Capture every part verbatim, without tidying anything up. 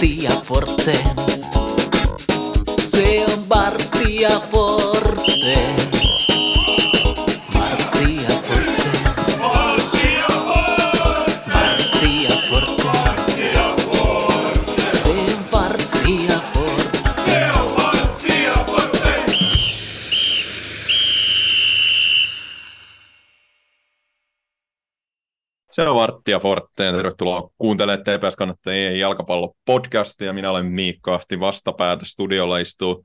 Vartti ja Forteen. Se on Vartti ja Forteen. Vartti ja Forteen. Vartti ja Forteen. Vartti ja Forteen. Se on Vartti ja Forteen. Se on Vartti ja Forteen. Se on Vartti ja Forteen. Tervetuloa kuuntelemaan T P S-kannattajien jalkapallopodcastia. Minä olen Miikka Ahti, vastapäätä studiolla istuu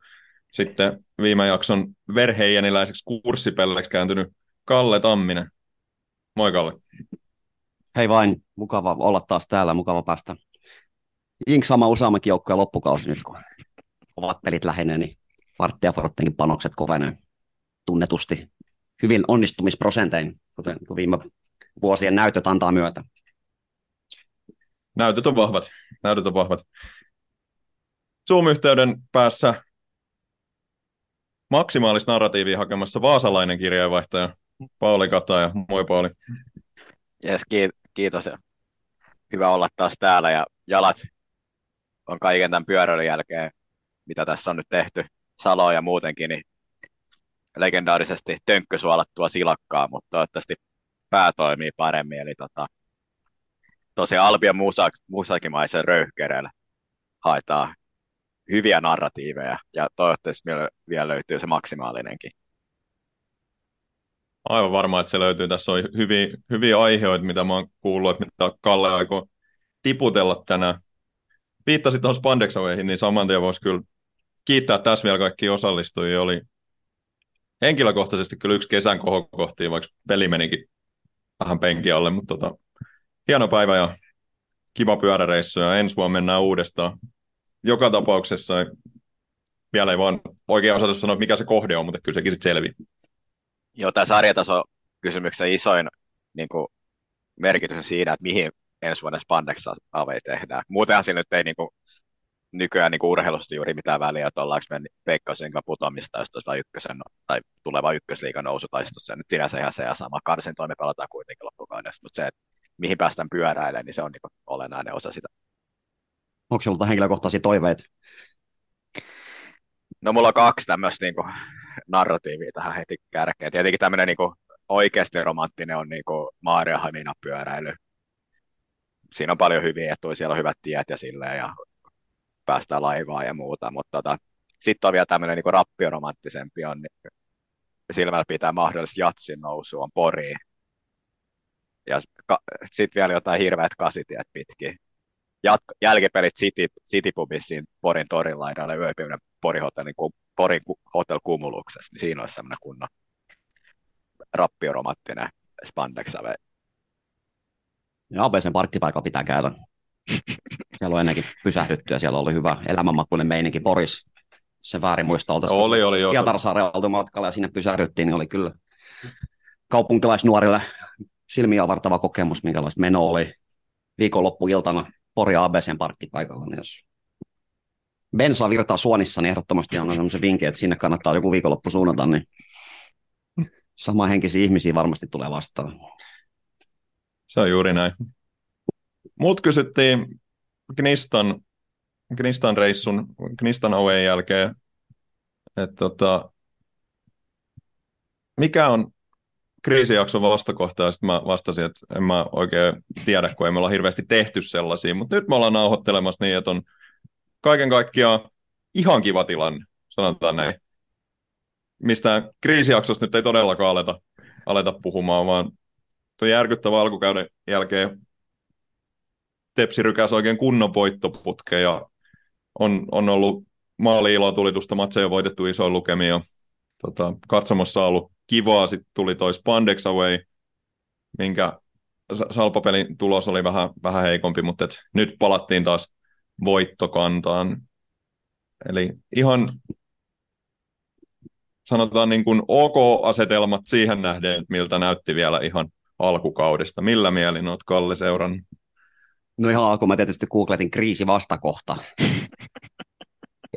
sitten viime jakson verheenjäniläiseksi kurssipelleksi kääntynyt Kalle Tamminen. Moi Kalle. Hei vain, mukava olla taas täällä, mukava päästä jinksaamaan useammankin joukkojen loppukausi nyt, kun ovat pelit lähenee, niin Vartti ja Forteenkin panokset kovenee tunnetusti hyvin onnistumisprosentein, kuten viime vuosien näytöt antaa myötä. Näytöt on vahvat. Näytöt on vahvat. Zoom-yhteyden päässä maksimaalista narratiivia hakemassa vaasalainen kirjeenvaihtaja Pauli Kataja. Moi Pauli. Yes, kiitos. Hyvä olla taas täällä ja jalat on kaiken tämän pyöräilyn jälkeen, mitä tässä on nyt tehty Saloa ja muutenkin, niin legendaarisesti tönkkösuolattua silakkaa, mutta toivottavasti pää toimii paremmin, eli tota, tosiaan Albion musak- musakimaisen röyhkereillä haetaan hyviä narratiiveja, ja toivottavasti vielä löytyy se maksimaalinenkin. Aivan varmaan, että se löytyy. Tässä on hyviä, hyviä aiheita, mitä mä oon kuullut, että mitä Kalle aikoo tiputella tänään. Viittasin tuohon Spandex Awayhin, niin saman tien voisi kyllä kiittää tässä vielä kaikkia osallistujia. Oli henkilökohtaisesti kyllä yksi kesän kohokohtia, vaikka peli menikin vähän penki alle, mutta tota, hieno päivä ja kiva pyöräreissu ja ensi vuonna mennään uudestaan. Joka tapauksessa vielä ei vaan oikein osata sanoa, mikä se kohde on, mutta kyllä sekin sitten selviää. Joo, tämä sarjataso kysymyksen isoin niin kuin, merkitys on siinä, että mihin ensi vuonna Spandex Away tehdään. Muutenhan siinä nyt ei niin kuin, nykyään niin kuin urheilusta juuri mitään väliä, että ollaanko me Veikkausliigan putoamista, jos olisi vain ykkösen tai tuleva ykkösliigan nousutaistossa. Ja nyt sinänsä ihan se ja sama. Karsintoimme pelataan kuitenkin loppukaudessa, mutta se, että mihin päästään pyöräilemään, niin se on niin kuin, olennainen osa sitä. Onko sinulla henkilökohtaisia toiveita? No mulla on kaksi tämmöistä niinku narratiivia tähän heti kärkeen. Tietenkin tämmöinen niinku oikeasti romanttinen on niinku Maaria-Hamiina pyöräily. Siinä on paljon hyviä etuja, siellä on hyvät tiet ja silleen ja päästään laivaan ja muuta. Mutta tota, sitten on vielä tämmöinen niinku rappioromanttisempi on niinku, silmällä pitää mahdollisesti jatsin nousu on Poriin. Ja ka- sitten vielä jotain hirveät kasitiet pitkin. Jatko, jälkipelit City, City Pubissiin Porin torin laidalla yöpiminen Pori hotelin, Pori hotel kumuluksessa, niin siinä olisi sellainen kunnon rappioromanttinen Spandex Away. Ja A B C:n parkkipaikalla pitää käydä. Siellä on ennenkin pysähdytty ja siellä oli hyvä elämänmakuinen meininki Porissa. Se väärin muistaa, oltaisiin oli, oli, oli, Pietarsaareen oltu matkalla ja sinne pysähdyttiin, niin oli kyllä kaupunkilaisnuorille silmiä avartava kokemus, minkälaista meno oli viikonloppuiltana. Pori A B C:n parkkipaikalla, niin jos bensaa virtaa suonissa, niin ehdottomasti on sellaisen vinkin, että sinne kannattaa joku viikonloppu suunnata, niin samanhenkisiä ihmisiä varmasti tulee vastaan. Se on juuri näin. Mut kysyttiin Knistan, Knistan reissun, Knistan Awayn jälkeen, että tota, mikä on kriisijakson vastakohta, ja sitten mä vastasin, että en mä oikein tiedä, kun ei me olla hirveästi tehty sellaisia, mutta nyt me ollaan nauhoittelemassa niin, että on kaiken kaikkiaan ihan kiva tilanne, sanotaan näin. Mistään kriisijaksosta nyt ei todellakaan aleta, aleta puhumaan, vaan tuon järkyttävän alkukäyden jälkeen Tepsi rykäsi oikein kunnon voittoputke, ja on, on ollut maali-iloa tulitusta, matseja voitettu isoin lukemiin, ja tota, katsomossa on ollut kivaa. Sitten tuli toi Spandex Away, minkä Salpapelin tulos oli vähän, vähän heikompi, mutta et nyt palattiin taas voittokantaan. Eli ihan sanotaan niin kuin OK-asetelmat siihen nähden, miltä näytti vielä ihan alkukaudesta. Millä mielin olet, Kalle, seurannut? No ihan alkuun mä tietysti googletin kriisivastakohta.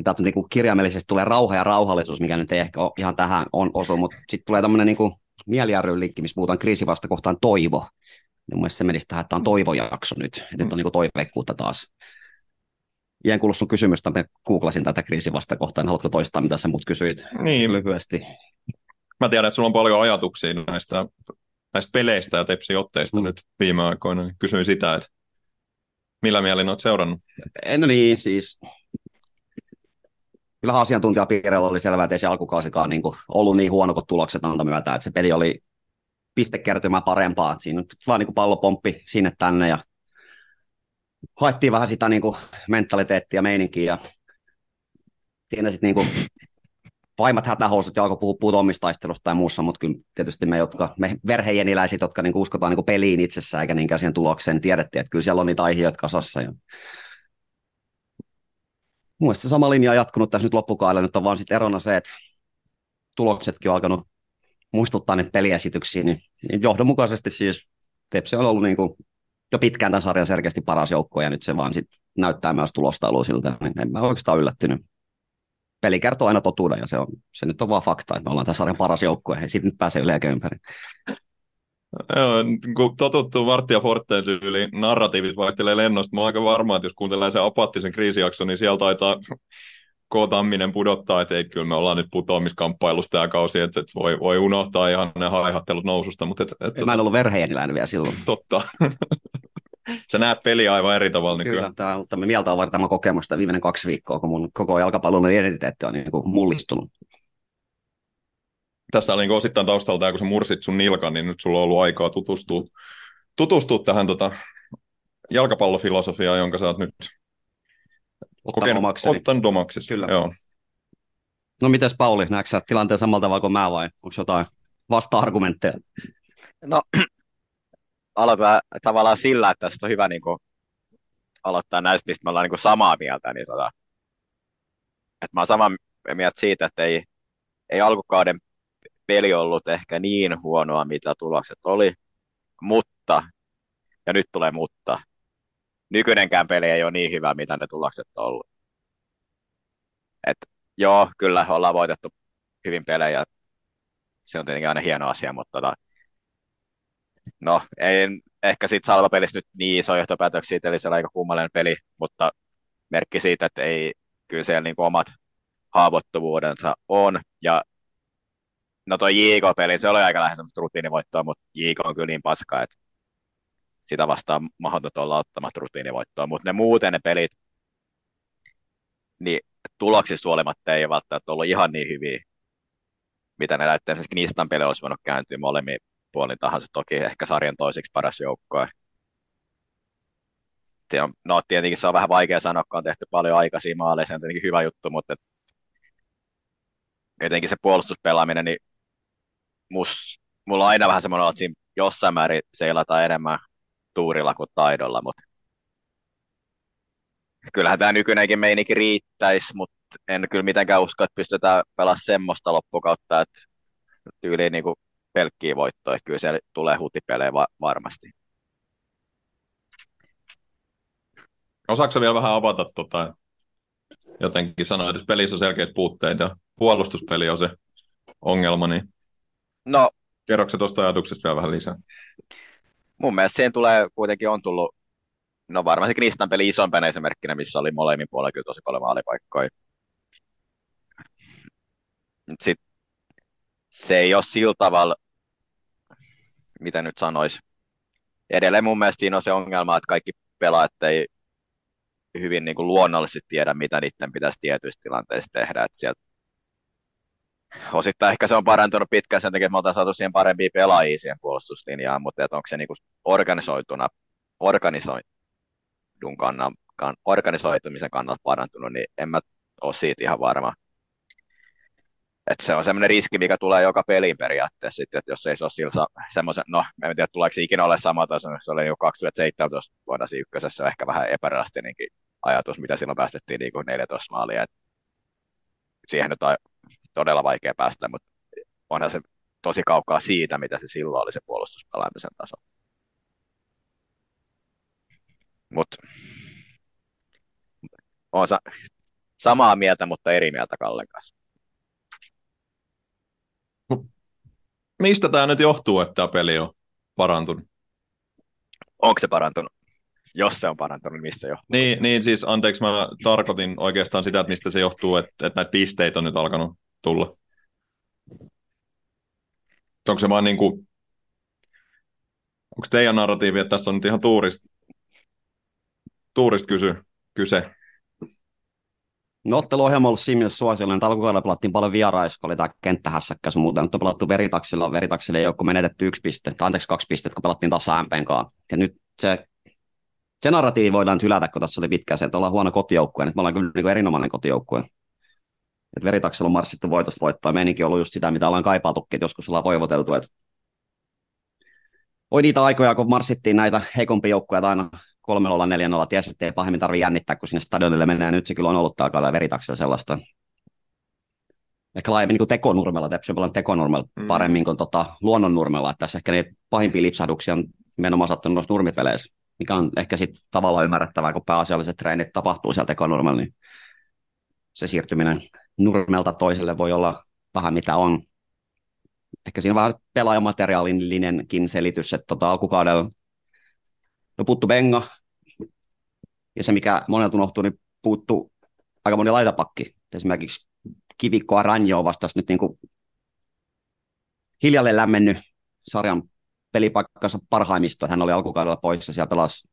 Täältä niin kirjaimellisesti tulee rauha ja rauhallisuus, mikä nyt ei ehkä ole ihan tähän on osu, mutta sitten tulee tämmöinen niin mieliääryn linkki, missä puhutaan kriisivastakohtaan toivo. Niin mun mielestä se menisi tähän, että tämä on toivojakso nyt, että nyt on niin toiveikkuutta taas iän kuulossa on kysymystä, että googlasin tätä kriisivastakohtaa, niin haluatko toistaa, mitä sä mut kysyit? Niin, lyhyesti. Mä tiedän, että sulla on paljon ajatuksia näistä, näistä peleistä ja tepsiotteista mm. nyt viime aikoina. Kysyin sitä, että millä mielin olet seurannut? No niin, siis... Kyllähän asiantuntijapiireillä oli selvää, että ei se alkukausikaan niin kuin ollut niin huono kuin tulokset antoi myötä. Että se peli oli pistekertymää parempaa. Että siinä vaan niin kuin pallo pomppi sinne tänne ja haettiin vähän sitä niin kuin mentaliteettia ja meininkiä. Siinä sitten niin kuin pahimmat hätähousut ja alkoi puhua putoamistaistelusta tai muussa, mutta kyllä tietysti me, jotka, me verhejeniläiset, jotka niin kuin uskotaan niin kuin peliin itsessään eikä niinkään siihen tulokseen, tiedettiin, että kyllä siellä on niitä aiheita kasassa. Ja... Mun mielestä sama linja on jatkunut tässä nyt loppukaudella. Nyt on vaan sit erona se, että tuloksetkin on alkanut muistuttaa niitä peliesityksiä. Niin johdonmukaisesti siis Tepsi on ollut niin kuin jo pitkään tämän sarjan selkeästi paras joukko, ja nyt se vaan sit näyttää myös tulostailuun siltä. Niin en mä oikeastaan yllättynyt. Peli kertoo aina totuuden, ja se, on, se nyt on vaan fakta, että me ollaan tämän sarjan paras joukko, ja sitten nyt pääsee yleensä ympäri. Joo, kun totuttuu Vartti ja Forteen syyli, narratiivit vaihtelee lennosta. Mä oon aika varma, että jos kuuntelee sen apaattisen kriisijakson, niin siellä taitaa K. Tamminen pudottaa, että ei, kyllä me ollaan nyt putoamiskamppailussa tämä kausi, että et voi, voi unohtaa ihan ne haihattelut noususta. Mutta et, et, mä en ollut verheeniläinen vielä silloin. Totta. Sä näet peliä aivan eri tavalla nykyään. Kyllä, tämä, tämä mieltä on varmaan kokemusta viimeinen kaksi viikkoa, kun mun koko jalkapallon identiteetti on niin kuin mullistunut. Tässä oli osittain taustalla tämä, kun sä mursit sun nilkan, niin nyt sulla on ollut aikaa tutustua, tutustua tähän tota jalkapallofilosofiaan, jonka sä oot nyt ottanut omaksesi. Kyllä. Joo. No mites Pauli, näetkö sä tilanteen samalla tavalla kuin mä vai onko jotain vasta-argumentteja? No aloitetaan tavallaan sillä, että tästä on hyvä niin kuin aloittaa näistä, mistä me ollaan niin kuin samaa mieltä. Niin tota, että mä oon samaa mieltä siitä, että ei, ei alkukauden peli ollut ehkä niin huonoa, mitä tulokset oli, mutta, ja nyt tulee mutta, nykyinenkään peli ei ole niin hyvä, mitä ne tulokset on ollut. Et, joo, kyllä ollaan voitettu hyvin pelejä, se on tietenkin aina hieno asia, mutta tota, no, ei ehkä siitä Salpa-pelissä nyt niin iso johtopäätöksiä, siitä, eli se on aika kummallinen peli, mutta merkki siitä, että ei, kyllä siellä niin kuin omat haavoittuvuudensa on, ja no toi J K-peli, se oli aika lähes semmoista rutiinivoittoa, mutta J K on kyllä niin paska, että sitä vastaan mahdotonta olla ottamatta rutiinivoittoa. Mutta ne muuten ne pelit, niin tuloksista huolimatta ei välttämättä ollut ihan niin hyviä, mitä ne näyttää. Esimerkiksi Knistan peli olisi voinut kääntyä molemmin puolin tahansa. Toki ehkä sarjan toiseksi paras joukkoa. No tietenkin se on vähän vaikea sanoa, kun on tehty paljon aikaisia maaleja. Se on tietenkin hyvä juttu, mutta jotenkin se puolustuspelaaminen, niin Mus, mulla on aina vähän semmoinen, että siinä jossain määrin seilataan enemmän tuurilla kuin taidolla, mutta kyllähän tämä nykyinenkin meininki riittäisi, mutta en kyllä mitenkään usko, että pystytään pelaamaan semmoista loppukautta, että tyyliin niin kuin pelkkiä voittoa, että kyllä siellä tulee hutipelejä va- varmasti. Osaatko sä vielä vähän avata tuota, jotenkin sanoa, että pelissä on selkeät puutteet ja puolustuspeli on se ongelma, niin... No, kerroksä tuosta ajatuksesta vielä vähän lisää? Mun mielestä siihen tulee, kuitenkin on tullut, no varmaan se Knistan peli isompana esimerkkinä, missä oli molemmin puolella kyllä tosi paljon maalipaikkoja. Sitten se ei ole sillä tavalla, mitä nyt sanoisi. Edelleen mun mielestä siinä on se ongelma, että kaikki pelaajat ei hyvin niin kuin luonnollisesti tiedä, mitä niiden pitäisi tietyissä tilanteissa tehdä, että sieltä osittain ehkä se on parantunut pitkään sen takia, että me oltaan saatu siihen parempia pelaajia siihen puolustuslinjaan, mutta onko se niinku organisoituna, organisoidun kannan, kan, organisoitumisen kannalta parantunut, niin en mä ole siitä ihan varma. Et se on sellainen riski, mikä tulee joka pelin periaatteessa sitten, että jos ei se ole sillä semmoisen, no en tiedä tuleeko se ikinä ole sama taso, se oli jo kaksituhattaseitsemäntoista vuonna siinä ykkösessä, se on ehkä vähän epärealistinenkin ajatus, mitä silloin päästettiin niinku neljätoista maalia, että siihen nyt on todella vaikea päästä, mutta onhan se tosi kaukaa siitä, mitä se silloin oli se puolustuspelaamisen taso. Mut on sa- samaa mieltä, mutta eri mieltä Kallen kanssa. Mistä tämä nyt johtuu, että tämä peli on parantunut? Onko se parantunut? jos se on parantunut, missä johtuu. Niin, niin siis anteeksi, mä tarkoitin oikeastaan sitä, että mistä se johtuu, että, että näitä pisteitä on nyt alkanut tulla. Onko se vaan niin kuin, onko teidän narratiivi, että tässä on nyt ihan tuurist, tuurist kysy, kyse? No otteluohjelma on ollut siinä mielessä suosiollinen. Alkukaudella pelattiin paljon vieraissa, kun oli tämä kenttähässäkkä sun muuta. Nyt on pelattu veritaksilla, veritaksilla ei ole menetetty yksi piste, tai anteeksi kaksi pistettä, kun pelattiin taas M P:n kanssa. Ja nyt se, se narratiivi voidaan nyt hylätä, kun tässä oli pitkään se, että ollaan huono kotijoukkue. Nyt me ollaan kyllä niin kuin erinomainen kotijoukkue. Nyt veritaksilla on marssittu voitosta voittaa. Meininkin on ollut just sitä, mitä ollaan kaipailtukin, että joskus ollaan voivoteltu. Että... Oi niitä aikoja, kun marssittiin näitä heikompia joukkueita aina kolmella neljä nolla, ties, ettei pahemmin tarvitse jännittää, kun sinne stadionille mennään. Nyt se kyllä on ollut täällä veritaksella sellaista. Ehkä laajemmin niin kuin tekonurmella, tepsy paljon tekonurmella mm. paremmin kuin tota, luonnonnurmella. Että tässä ehkä niitä pahimpia lipsahduksia on nimenomaan sattunut noissa nurmipeleissä, mikä on ehkä sitten tavallaan ymmärrettävää, kun pääasialliset treenit tapahtuu siellä tekonurmella, niin se siirtyminen nurmelta toiselle voi olla vähän mitä on. Ehkä siinä on vähän pelaajamateriaalinenkin selitys, että tota, alkukaudella no puuttu benga, ja se mikä monelta unohtuu, niin puuttu aika moni laitapakki. Esimerkiksi Kivikko-Aranjo on vasta nyt niin kuin hiljalleen lämmennyt sarjan pelipaikkansa parhaimmista. Hän oli alkukaudella poissa, siellä pelasi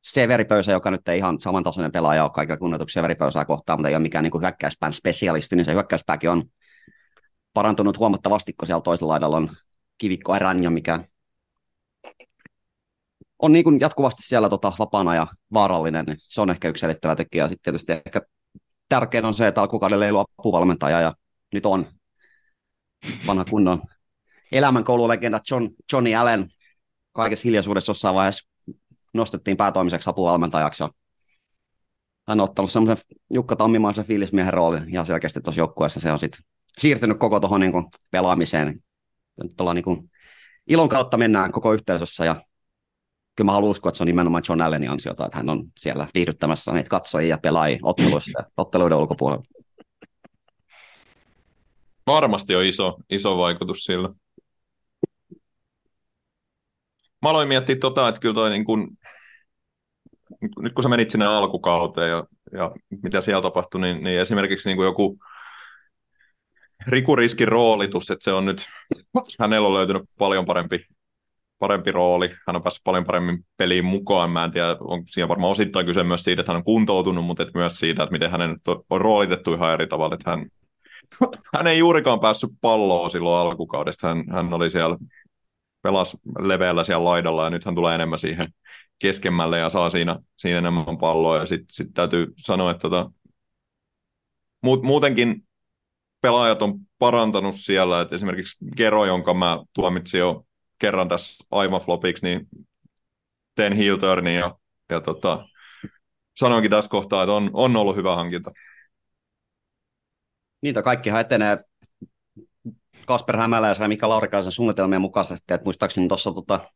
Severi Pöysä, joka nyt ei ihan samantasoinen pelaaja ole kaikilla kunnetuksia Severi Pöysää kohtaan, mutta ei ole mikään niin kuin hyökkäyspään spesialisti, niin se hyökkäyspääkin on parantunut huomattavasti, kun siellä toisella laidalla on Kivikko-Aranjo, mikä... on niin kuin jatkuvasti siellä tota vapaana ja vaarallinen, niin se on ehkä yksi selittävä tekijä. Sitten tietysti ehkä tärkein on se, että alkukaudella ei ollut apuvalmentaja, ja nyt on vanha kunnon elämänkoululegenda John, Johnny Allen. Kaikessa hiljaisuudessa jossain vaiheessa nostettiin päätoimiseksi apuvalmentajaksi. Hän on ottanut semmoisen Jukka Tammimaisen fiilismiehen roolin ihan selkeästi tuossa joukkueessa. Se on sitten siirtynyt koko tuohon niin kuin pelaamiseen. Nyt ollaan niin kuin ilon kautta mennään koko yhteisössä, ja kyllä mä haluan uskoa, että se on nimenomaan John Allenin ansiota, että hän on siellä viihdyttämässä niitä katsojia ja pelaajia otteluista, otteluiden ulkopuolella. Varmasti on iso, iso vaikutus sillä. Mä aloin miettiä tota, että kyllä toi niin kun, nyt kun sä menit sinne alkukauteen ja, ja mitä siellä tapahtui, niin, niin esimerkiksi niin kun joku Riku Riskin roolitus, että se on nyt, hänellä on löytynyt paljon parempi parempi rooli, hän on päässyt paljon paremmin peliin mukaan, mä en tiedä, on siinä varmaan osittain kyse myös siitä, että hän on kuntoutunut, mutta et myös siitä, että miten hänen nyt on roolitettu ihan eri tavalla, että hän, hän ei juurikaan päässyt palloon silloin alkukaudesta, hän, hän oli siellä, pelasi leveällä siellä laidalla, ja nyt hän tulee enemmän siihen keskemmälle, ja saa siinä, siinä enemmän palloa, ja sitten sit täytyy sanoa, että tota, muutenkin pelaajat on parantanut siellä, että esimerkiksi Gero, jonka mä tuomitsin jo kerran tässä aivan flopiksi, niin teen heel turnin ja, ja tota, sanoinkin tässä kohtaa, että on, on ollut hyvä hankinta. Niitä kaikkihan etenee Kasper Hämäläisen ja Mika Laurikaisen suunnitelmien mukaisesti, että muistaakseni tuossa tota,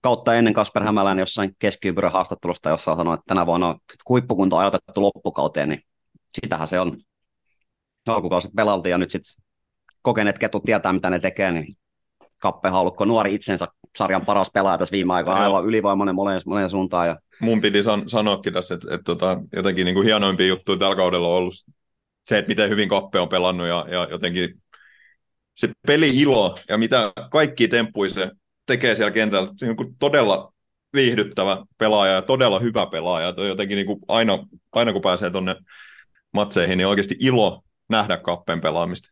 kautta ennen Kasper Hämäläinen jossain keskiympyrän haastattelusta, jossa sanoi, että tänä vuonna on huippukunta on ajatettu loppukauteen, niin sitähän se on. Alkukausi pelalti ja nyt sitten kokeneet ketut tietää, mitä ne tekee, niin Kappe-haulukko, nuori itsensä sarjan paras pelaaja tässä viime aikoina, aivan ylivoimainen monen, monen suuntaan. Ja... Mun piti san- sanoakin tässä, että et, tota, jotenkin niinku hienoimpia juttuja tällä kaudella on ollut se, että miten hyvin Kappe on pelannut ja, ja jotenkin se peli-ilo ja mitä kaikki temppuja se tekee siellä kentällä. Se on niinku todella viihdyttävä pelaaja ja todella hyvä pelaaja. Jotenkin niinku aina, aina kun pääsee tuonne matseihin, niin oikeasti ilo nähdä Kappen pelaamista.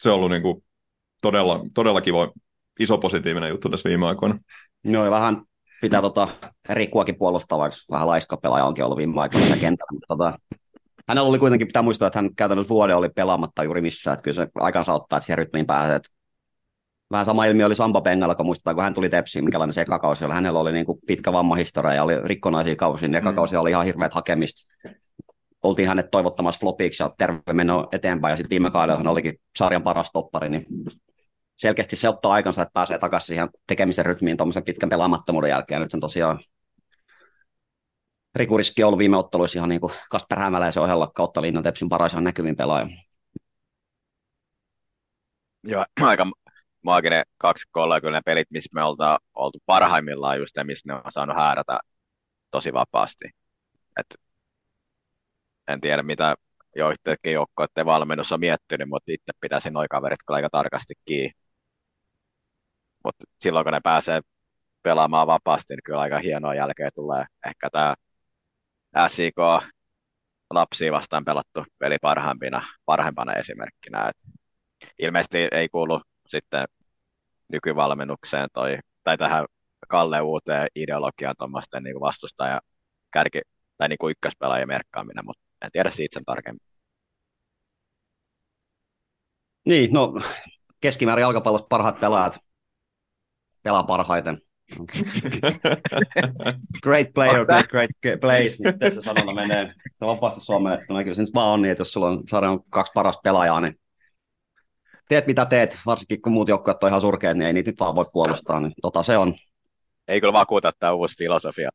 Se on ollut niinku... Todella, todella kiva, iso positiivinen juttu tässä viime aikoina. No ja vähän pitää tota, Rikuakin puolustaa, vaikka vähän laiska pelaaja onkin ollut viime aikoina ja kentällä. Tota, hänellä oli kuitenkin, pitää muistaa, että hän käytännössä vuoden oli pelaamatta juuri missään. Että kyllä se aikansa ottaa, että siihen rytmiin pääsee. Et vähän sama ilmiö oli Sampa Bengalla, kun muistetaan, kun hän tuli Tepsiin, minkälainen se ekakausi oli. Hänellä oli niin kuin pitkä vammahistoria ja oli rikkonaisia kausia. Niin ekakausi mm. oli ihan hirveät hakemista. Oltiin hänet toivottamassa flopiksi ja terve meno eteenpäin. Ja sitten viime kaudella hän olikin sarjan paras toppari, niin selkeästi se ottaa aikansa, että pääsee takaisin siihen tekemisen rytmiin tuommoisen pitkän pelaamattomuuden jälkeen. Nyt on tosiaan Riku Riski on ollut viime otteluissa ihan niin kuin Kasper Hämäläisen ohella kautta linjan Tepsin paras ihan näkyvin pelaaja. Joo, aika maaginen kaksi kolme kyllä ne pelit, missä me oltaan oltu parhaimmillaan just ne, missä ne on saanut häärätä tosi vapaasti. Et en tiedä, mitä joitteetkin joukkoiden valmennus on miettinyt, mutta itse pitäisi nuo kaverit kyllä aika tarkasti kiinni. Mutta silloin, kun ne pääsee pelaamaan vapaasti, niin kyllä aika hienoa jälkeä tulee. Ehkä tämä S J K lapsia vastaan pelattu peli parhaimpina, parhaimpana esimerkkinä. Et ilmeisesti ei kuulu sitten nykyvalmennukseen toi, tai tähän Kalle uuteen ideologiaan tuommoisten niin vastustajan kärki, tai niin ykköspelaajan merkkaaminen, mutta en tiedä siitä sen tarkemmin. Niin, no keskimäärin jalkapallossa parhaat pelaajat pelaa parhaiten. Great player, great, great place, niin miten se sanona menee. Se vapaasti suomennettuna, kyllä se nyt vaan on niin, että jos sulla on sarjan kaksi parasta pelaajaa, niin teet mitä teet, varsinkin kun muut joukkueet on ihan surkeet, niin ei niitä vaan voi puolustaa, niin tota se on. Ei kyllä vakuuta tämä uusi filosofia.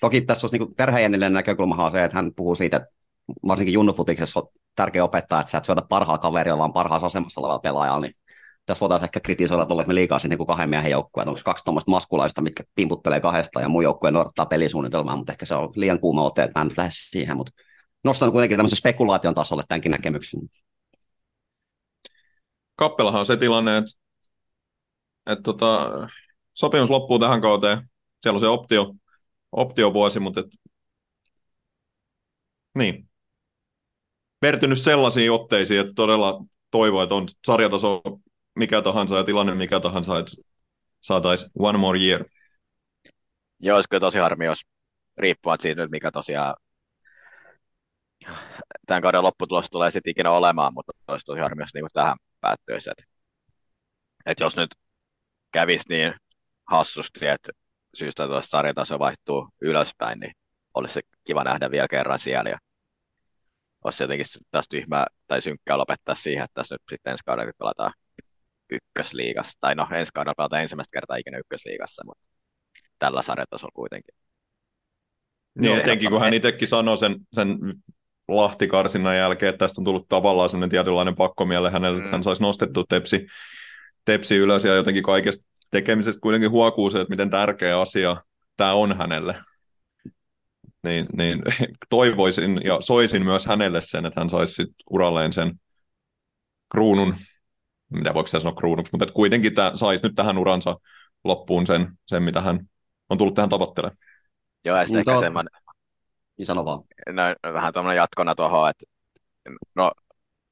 Toki tässä olisi niin perheenjännillinen näkökulmahan se, että hän puhuu siitä, että varsinkin junnufutiksessa on tärkeä opettaa, että sä et syötä parhaa kaveria, vaan parhaassa asemassa olevaa pelaajaa, niin tässä voitaisiin ehkä kritisoida, että me liikaa niin kuin kahden miehen joukkueen, onko kaksi tuommoista maskulaista, mitkä pimputtelee kahdesta ja mun joukkueen noudattaa pelisuunnitelmaa, mutta ehkä se on liian kuuma ote, että mä en nyt lähde siihen, mutta nostan kuitenkin tämmöisen spekulaation tasolle tämänkin näkemyksen. Kappellahan on se tilanne, että, että tota, sopimus loppuu tähän kauteen, siellä on se optio, optiovuosi, mutta et... niin. Vertynyt sellaisiin otteisiin, että todella toivoa, että on sarjataso mikä tahansa ja tilanne mikä tahansa, että saataisiin one more year. Joo, olisiko tosi harmi, jos riippuen siitä nyt, mikä tosiaan tämän kauden lopputulos tulee sitten ikinä olemaan, mutta olisi tosi harmi, jos niin kuin tähän päättyisi. Että, että jos nyt kävisi niin hassusti, että syystä tuosta sarjataso vaihtuu ylöspäin, niin olisi kiva nähdä vielä kerran siellä. Ja olisi jotenkin tässä tyhmää tai synkkää lopettaa siihen, että tässä nyt sitten ensi kaudella pelataan ykkösliigassa. Tai no, ensi kaudella pelataan ensimmäistä kertaa ikinä ykkösliigassa, mutta tällä sarjatasolla kuitenkin. Niin, jotenkin kun hän itsekin sanoi sen, sen Lahti-karsinnan jälkeen, että tästä on tullut tavallaan sellainen tietynlainen pakkomielle hänelle, että mm. hän saisi nostettua tepsi, tepsi ylös ja jotenkin kaikesta tekemisestä kuitenkin huokuu se, että miten tärkeä asia tämä on hänelle. Niin, niin toivoisin ja soisin myös hänelle sen, että hän saisi sit uralleen sen kruunun, mitä voiko se sanoa kruunuksi, mutta kuitenkin tämä saisi nyt tähän uransa loppuun sen, sen, mitä hän on tullut tähän tavoittelemaan. Joo, ja sitten ehkä semmoinen... Niin sano vaan. No, vähän tuommoinen jatkona tuohon, että no,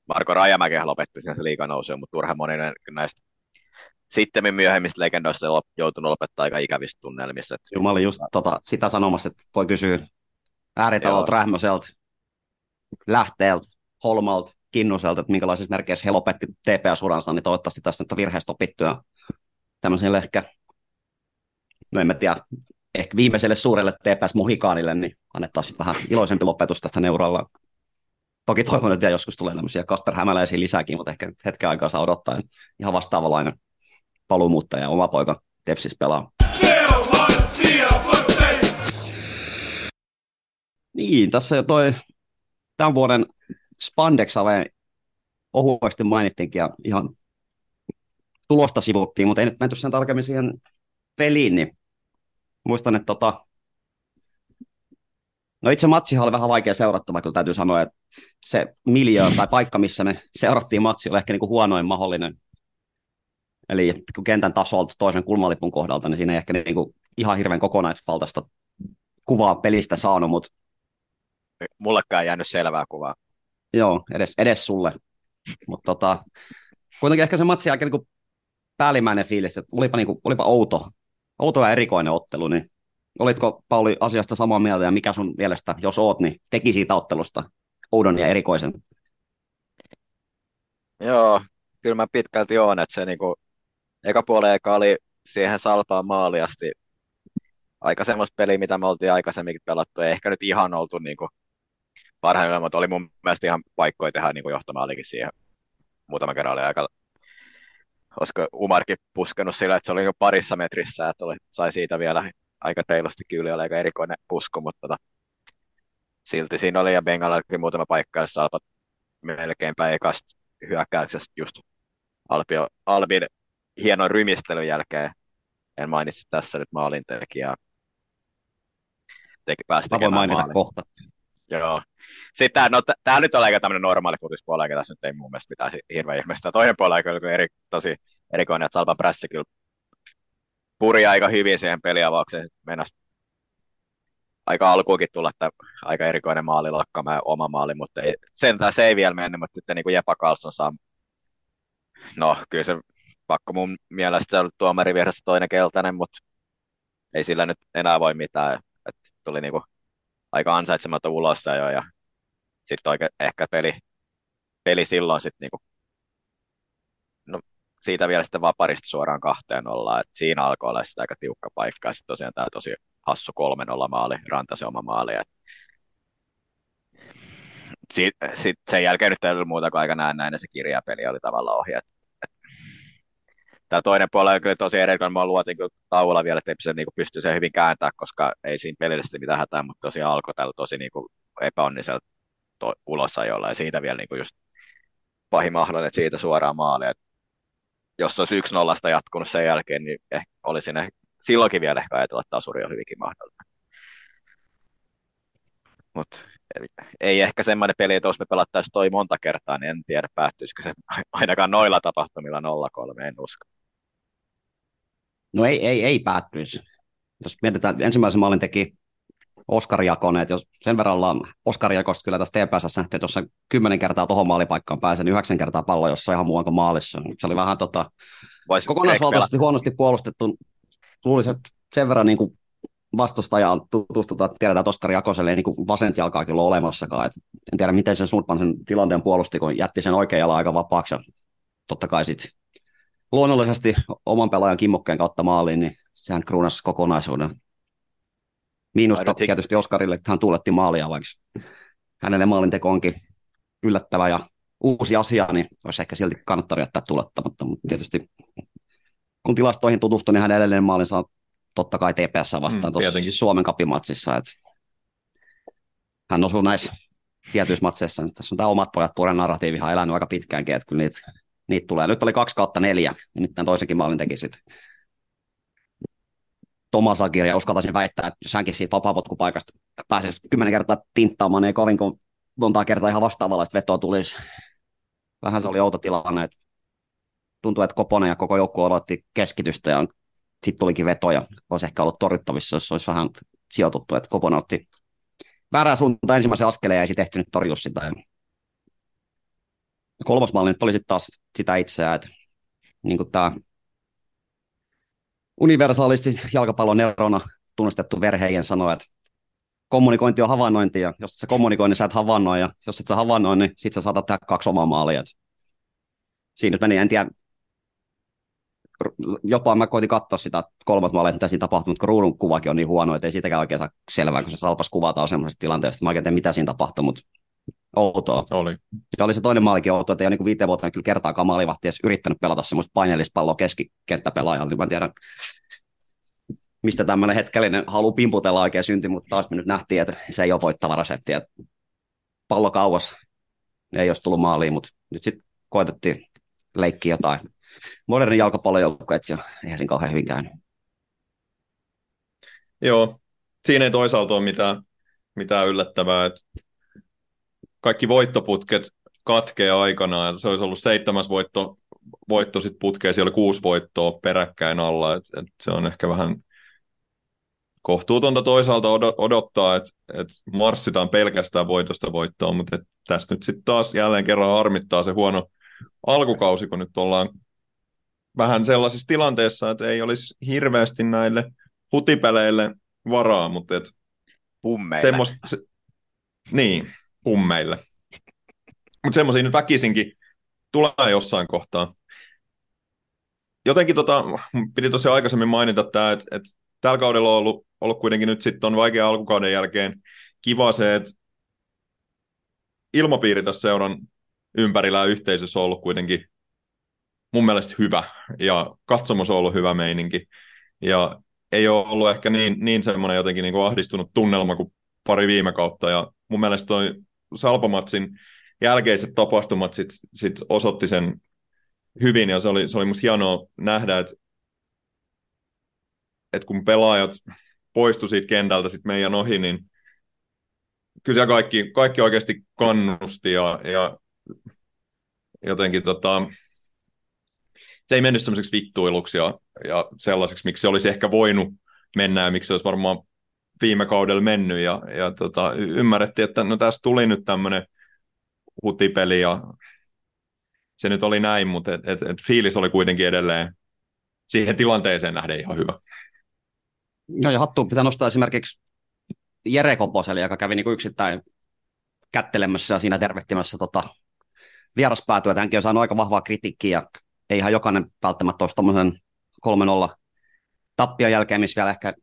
Marko Rajamäkihän lopetti sinänsä liiganousuun, mutta turha moni näistä sittemmin myöhemmistä legendoista on joutunut lopettaa aika ikävistä tunnelmissa. Että... Joo, mä olin just tota, sitä sanomassa, että voi kysyä ääritalot Rähmöseltä, Lähteeltä, Holmalta, Kinnuselta, että minkälaisissa merkeissä he lopetti T P S-uransa, niin toivottavasti tästä nyt on virheistä opittua tämmöisille ehkä, no en mä tiedä, ehkä viimeiselle suurelle T P S-mohikaanille, niin annettaisiin vähän iloisempi lopetus tästä neuralla. Toki toivon, että joskus tulee tämmöisiä Kasper Hämäläisiä lisääkin, mutta ehkä hetken aikaa saa odottaa. Ihan vastaavalainen paluumuuttaja ja oma poika Tepsis pelaa. Niin, tässä jo toi tämän vuoden Spandex Away ohuesti mainittiinkin ja ihan tulosta sivuttiin, mutta ei nyt menty sen tarkemmin siihen peliin, niin muistan, että tota... no itse matsihan oli vähän vaikea seurattava, kyllä täytyy sanoa, että se miljoon tai paikka, missä me seurattiin matsia, oli ehkä niin kuin huonoin mahdollinen. Eli kun kentän tasolta toisen kulmalipun kohdalta, niin siinä ei ehkä niin kuin ihan hirveän kokonaisvaltaista kuvaa pelistä saanut, mutta... Mullekaan ei jäänyt selvää kuvaa. Joo, edes, edes sulle. Mutta tota, kuitenkin ehkä se matsi aika niin kuin päällimmäinen fiilis, että olipa, niin kuin, olipa outo. Outo ja erikoinen ottelu, niin olitko Pauli asiasta samaa mieltä ja mikä sun mielestä, jos oot, niin teki siitä ottelusta oudon ja erikoisen? Joo, kyllä mä pitkälti oon, että se niinku, eka puoleen eka oli siihen Salpaan maaliin asti aika semmoista peliä, mitä me oltiin aikaisemminkin pelattu, ei ehkä nyt ihan oltu niinku parhaimmillaan, mutta oli mun mielestä ihan paikkoja tehdä niinku johtomaalikin siihen. Muutama kerran oli aika... olisiko Umarkin puskenut sillä, että se oli parissa metrissä, että oli, sai siitä vielä aika reilusti kyllä, oli aika erikoinen pusku, mutta tota, silti siinä oli ja Bengalallakin muutama paikka, jossa Alpa melkeinpä ekasta hyökkäyksestä just Albion hienoin rymistelyn jälkeen en mainitse tässä nyt maalintekijää. Teki, pääsi tekemään maalin. Mä voin mainita kohta. Joo. Sitten, no, tämä nyt on aika tämmöinen normaali futispuoli, eikä tässä nyt ei mun mielestä mitään hirveän ihmeistä. Toinen puoli on kyllä eri, tosi erikoinen, että Salpan prässi kyllä puri aika hyvin siihen peliavaukseen. Meinasi aika alkuukin tulla tämä aika erikoinen maali, Lakkamäen oma maali, mutta ei, sentään se ei vielä mennyt, mutta sitten niin kuin Jepa Karlsson saa. No, kyllä se pakko mun mielestä se oli tuomari vieressä toinen keltainen, mutta ei sillä nyt enää voi mitään. Et tuli niinku aika ansaitsematta ulos jo, ja sitten oikein ehkä peli, peli silloin sitten niinku, no siitä vielä sitten vaparista suoraan kahteen ollaan, että siinä alkoi olla sitä aika tiukka paikka, ja sitten tosiaan tämä tosi hassu kolmen olla maali, Rantasen oma maali, et sitten sit sen jälkeen nyt ei ollut muuta kuin aika näennäinen se kirjapeli oli tavallaan ohi, et, et. Tämä toinen puoli on kyllä tosi erikoinen, mä luotin kyllä tauolla vielä, että ei se niinku pysty sen hyvin kääntämään, koska ei siinä pelillisesti mitään hätää, mutta tosiaan alkoi tällä tosi niinku epäonniselta to- ulosajolla, ja siitä vielä niinku just pahin mahdollinen siitä suoraan maaliin. Jos olisi yksi nollasta jatkunut sen jälkeen, niin ehkä olisi ne, silloinkin vielä ehkä ajatella, että tasuri on hyvinkin mahdollinen. Mutta ei ehkä semmoinen peli, että jos me pelattaisiin toi monta kertaa, niin en tiedä päättyisikö se ainakaan noilla tapahtumilla nolla kolme, en usko. No ei, ei, ei päättyisi. Jos mietitään, että ensimmäisen maalin teki Oskari Jakonen, että jos sen verran ollaan Oskari Jakosta kyllä tässä T P S:ssä nähty, että jos kymmenen kertaa tuohon maalipaikkaan pääsen, yhdeksän kertaa pallo jossain ihan muuanko maalissa. Se oli vähän tota, kokonaisvaltaisesti huonosti puolustettu. Luulisin, että sen verran niin kuin vastustajaan tutustutaan, tiedetään, että Oskari Jakoselle ei niin vasenti alkaa kyllä olemassakaan. Et en tiedä, miten se Sundman sen tilanteen puolusti, kun jätti sen oikean jalan aika vapaaksi. Ja totta kai sitten luonnollisesti oman pelaajan kimmokkeen kautta maaliin, niin sehän kruunasi kokonaisuuden. Miinusta tietysti Oskarille, että hän tuuletti maalia, vaikka hänelle maalinteko onkin yllättävä ja uusi asia, niin olisi ehkä silti kannattanut jättää tulettamatta. Mutta tietysti kun tilastoihin tutustui, niin hän edelleen maalinsa on totta kai T P S vastaan mm, tuossa Suomen Cup-matsissa, että hän osuu näissä tietyissä matseissa. Tässä on tämä omat pojat tuoden narratiivi ihan elänyt aika pitkäänkin, että kyllä niitä, niitä tulee. Nyt oli kaksi kautta neljä, ja nyt tämän toisenkin maalin teki sitten Tomas Agir, ja uskaltaisin väittää, että jos hänkin siitä vapaapotkupaikasta pääsisi kymmenen kertaa tinttaamaan, niin ei kovin kuin montaa kertaa ihan vastaavanlaista vetoa tulisi. Vähän se oli outo tilanne, että tuntuu, että Koponen ja koko joukkue aloitti keskitystä, ja sitten tulikin vetoja. Olisi ehkä ollut torjuttavissa, jos olisi vähän sijoituttu, että Koponen otti väärään suuntaan ensimmäisen askeleen ja ei sitten ehtinyt torjua sitä. Ja kolmas malli nyt oli sitten taas sitä itseään, että niin tämä universaalisti jalkapallon erona tunnustettu Verheyen sanoi, että kommunikointi on havainnointi, ja jos et sä kommunikoi, niin sä et havainnoi, ja jos et sä havainnoi, niin sit sä saatat tehdä kaksi omaa maalia. Siinä nyt meni, en tiedä, jopa mä koitin katsoa sitä kolmat maalia, mitä siinä tapahtui, mutta ruudun kuvakin on niin huono, että ei siitäkään oikein saa selvää, kun se Salpas kuvataan semmoisesta tilanteesta. Mä oikein tiedän, mitä siinä tapahtui, mutta outoa. Oli. Ja oli se toinen maalikin outoa, että ei ole niin viiteen vuotta kyllä kertaakaan maalivahti edes yrittänyt pelata semmoista paineellista palloa keskikenttäpelaajalla, niin mä tiedän, mistä tämmöinen hetkellinen halu pimputella oikein synti, mutta taas me nyt nähtiin, että se ei ole voittava resepti, että pallo kauas ei olisi tullut maaliin, mutta nyt sitten koetettiin leikkiä jotain. Modernin jalkapallojoukkue, että eihän siinä kauhean hyvin käynyt. Joo, siinä ei toisaalta ole mitään, mitään yllättävää, että kaikki voittoputket katkeaa aikanaan, se olisi ollut seitsemäs voitto, voitto sitten putkeen, siellä oli kuusi voittoa peräkkäin alla, et, et se on ehkä vähän kohtuutonta toisaalta odottaa, että et marssitaan pelkästään voitosta voittoon, mutta tässä nyt sitten taas jälleen kerran harmittaa se huono alkukausi, kun nyt ollaan vähän sellaisessa tilanteessa, että ei olisi hirveästi näille hutipeleille varaa, mutta et pummeille. Semmos... Se... Niin, pummeille. Mutta semmoisia nyt väkisinkin tulee jossain kohtaa. Jotenkin tota, piti tosiaan aikaisemmin mainita tämä, että et tällä kaudella on ollut, ollut kuitenkin nyt sitten on vaikea alkukauden jälkeen kiva se, että ilmapiiri tässä seuran ympärillä yhteisössä on ollut kuitenkin mun mielestä hyvä, ja katsomus on ollut hyvä meininki, ja ei ole ollut ehkä niin, niin semmoinen jotenkin niin kuin ahdistunut tunnelma kuin pari viime kautta, ja mun mielestä toi Salpamatsin jälkeiset tapahtumat sit, sit osoitti sen hyvin, ja se oli, se oli musta hienoa nähdä, että että kun pelaajat poistu siitä kentältä sit meidän ohi, niin kyllä kaikki, kaikki oikeasti kannusti ja, ja jotenkin tota, se ei mennyt semmoiseksi vittuiluksi ja, ja sellaiseksi, miksi se olisi ehkä voinut mennä ja miksi se olisi varmaan viime kaudella mennyt ja, ja tota, ymmärrettiin, että no tässä tuli nyt tämmöinen hutipeli ja se nyt oli näin, mutta et, et, et fiilis oli kuitenkin edelleen siihen tilanteeseen nähden ihan hyvä. No ja hattuun pitää nostaa esimerkiksi Jere Koposelle, joka kävi niinku yksittäin kättelemässä ja siinä tervehtimässä tota vieraspäätyä. Hänkin on saanut aika vahvaa kritiikkiä ja ei ihan jokainen välttämättä olisi tuommoisen kolme nolla tappion jälkeen, missä vielä ehkä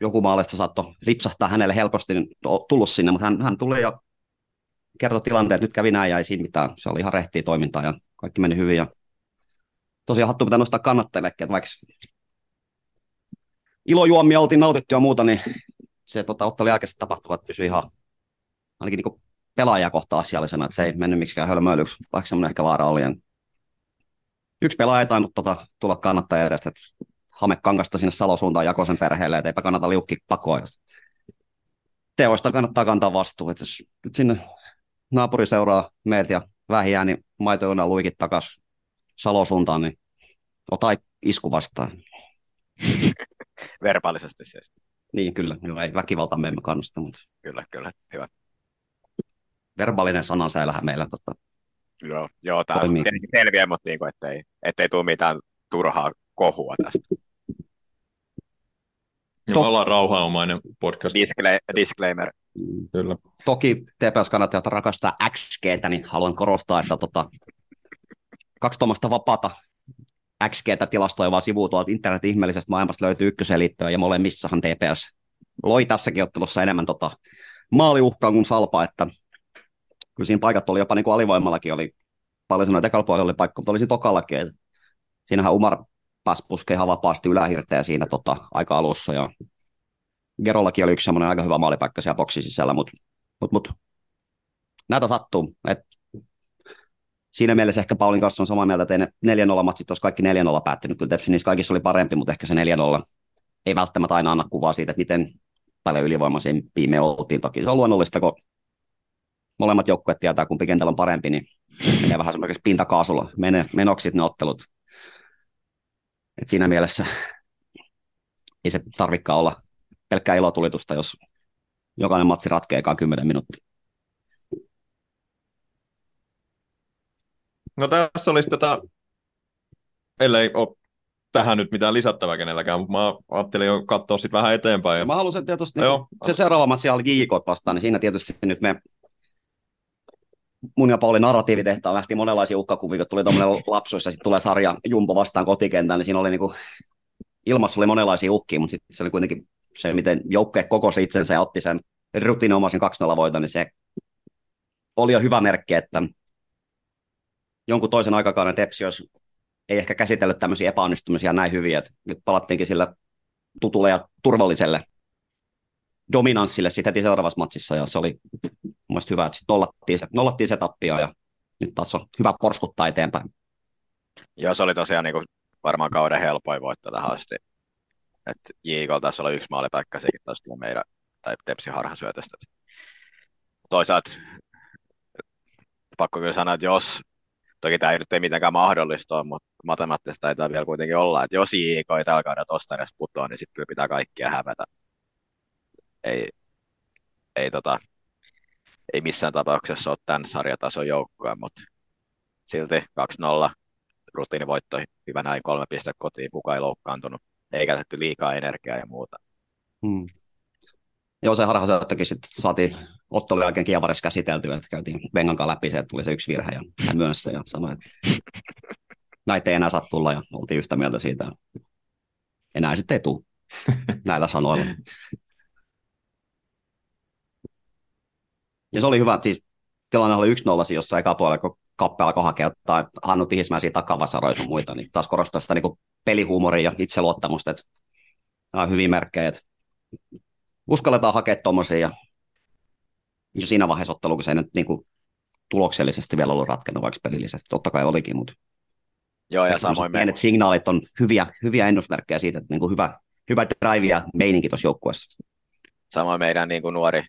joku maalista saattoi lipsahtaa hänelle helposti, niin tullut sinne, mutta hän, hän tuli ja kertoi tilanteen, että nyt kävi näin ja ei siinä mitään. Se oli ihan rehtiä toimintaa ja kaikki meni hyvin ja tosiaan hattu pitää nostaa kannattajillekin, että vaikka ilojuomia oltiin nautittu ja muuta, niin se tota, otteli jälkeiset tapahtuvat pysyi ihan ainakin niin pelaajia kohtaan asiallisena, että se ei mennyt miksikään hölmöilyksi, vaikka semmoinen ehkä vaara oli. Yksi pelaaja ei tainnut tota, tulla kannattaja edestä, että Hamekankasta sinne Salosuuntaan jakoi sen perheelle, että eipä kannata liukki pakoa. Teoista kannattaa kantaa vastuu, että jos nyt sinne naapuri seuraa meiltä ja vähiä, niin maitojunan luikin takaisin Salosuuntaan, niin ota isku vastaan. Verbaalisesti siis. Niin, kyllä. Joo, ei väkivaltaa me emme kannusta, mutta... Kyllä, kyllä. Hyvä. Verbaalinen sanansäilähän meillä tota... Joo, joo tämä on tietenkin selviä, mutta niin kuin, ettei, ettei tule mitään turhaa kohua tästä. To- me ollaan rauhaomainen podcast. Discla- disclaimer. Kyllä. Toki T P S-kannattajat rakastaa X G:tä, niin haluan korostaa, että tota, kaksi tuommoista vapaata X G:tä tilastoivaa sivua tuolta internetin ihmeellisestä maailmasta löytyy ykköseen liittyen, ja molemmissahan T P S loi tässäkin ottelussa enemmän tota maaliuhkaa kuin Salpa, että kyllä siinä paikat oli jopa niin kuin alivoimallakin, oli paljon sanoja, että ekalla puolella oli paikka, mutta oli siinä tokallakin, että siinähän Umar pääsi puskemaan vapaasti ylähirteä siinä tota aika alussa, ja Gerollakin oli yksi semmoinen aika hyvä maalipaikka siellä boksin sisällä, mutta mut, mut. näitä sattuu, että siinä mielessä ehkä Paulin kanssa on samaa mieltä, että ei ne neljä nolla matsit olisi kaikki neljä nolla päättynyt. Kyllä tietysti niissä kaikissa oli parempi, mutta ehkä se neljä nolla ei välttämättä aina anna kuvaa siitä, että miten paljon ylivoimaisempia me oltiin. Toki se on luonnollista, kun molemmat joukkueet tietää, kumpi kentällä on parempi, niin menee vähän semmoinen pintakaasulla menoksit ne ottelut. Et siinä mielessä ei se tarvikaan olla pelkkää ilotulitusta, jos jokainen matsi ratkeaa kymmenen minuuttia. No tässä olisi tätä, ellei ole tähän nyt mitään lisättävää kenelläkään, mutta mä ajattelin jo katsoa sitten vähän eteenpäin. Ja mä halusin tietysti, joo. Se seuraava matsi oli J K vastaan, niin siinä tietysti nyt me, mun ja Paulin narratiivitehtaan lähti monenlaisia uhkakuvia, kun tuli tuommoinen lapsuissa, sitten tulee sarja Jumbo vastaan kotikentään, niin siinä oli niinku, ilmassa oli monenlaisia uhkia, mutta sitten se oli kuitenkin se, miten joukkue kokosi itsensä ja otti sen rutiininomaisen kaksi nolla voiton, niin se oli jo hyvä merkki, että jonkun toisen aikakauden Tepsi olisi ei ehkä käsitellyt tämmöisiä epäonnistumisia näin hyviä, että nyt palattiinkin sillä tutulle ja turvalliselle dominanssille sitten heti seuraavassa matsissa, ja se oli mun hyvä, että nollattiin se, nollattiin se tappio, ja nyt taas on hyvä porskuttaa eteenpäin. Joo, se oli tosiaan niin kuin varmaan kauden helpoin voitto tähän asti. Että J K:lla tässä oli yksi maalipäkkä, sekin taas tuli meidän, tai Tepsi harhasyötöstä. Toisaalta pakko kyllä sanoa, että jos toki tämä ei nyt ei mitenkään mahdollista ole, mutta matemaattista ei tämä vielä kuitenkin olla, että jos J K ei tällä kaudella tuosta edes putoa, niin sitten kyllä pitää kaikkia hävätä. Ei, ei, tota, ei missään tapauksessa ole tämän sarjatason joukkoja, mutta silti kaksi nolla rutiinivoitto, hyvä näin, kolme pistettä kotiin, kuka ei loukkaantunut, ei käytetty liikaa energiaa ja muuta. Hmm. Joo, se harhasyöttökin sitten saatiin ottelun jälkeen kievarissa käsiteltyä, että käytiin Vengankaan läpi se, että tuli se yksi virhe ja hän myönsi sen ja sanoi, että näitä ei enää saa tulla ja oltiin yhtä mieltä siitä. Enää sitten ei tule näillä sanoilla. Ja se oli hyvä, että siis tilanne oli yksi nolla jossain eka puolella, kun Kappe alkoi hakea tai Hannu Tihismäisiä takavasaroja ja muita, niin taas korostaa sitä niin pelihuumoria ja itseluottamusta, että nämä on hyviä merkkejä, että uskalletaan hakea tuommoisia ja jo siinä vaiheessa otteluun, kun se ei nyt niin kuin tuloksellisesti vielä ollut ratkennut, vaikka pelillisesti totta kai olikin, mutta joo, ja samoin pienet me... signaalit on hyviä, hyviä ennusmerkkejä siitä, että niin kuin hyvä, hyvä drive ja meininki tuossa joukkueessa. Samoin meidän niin kuin nuori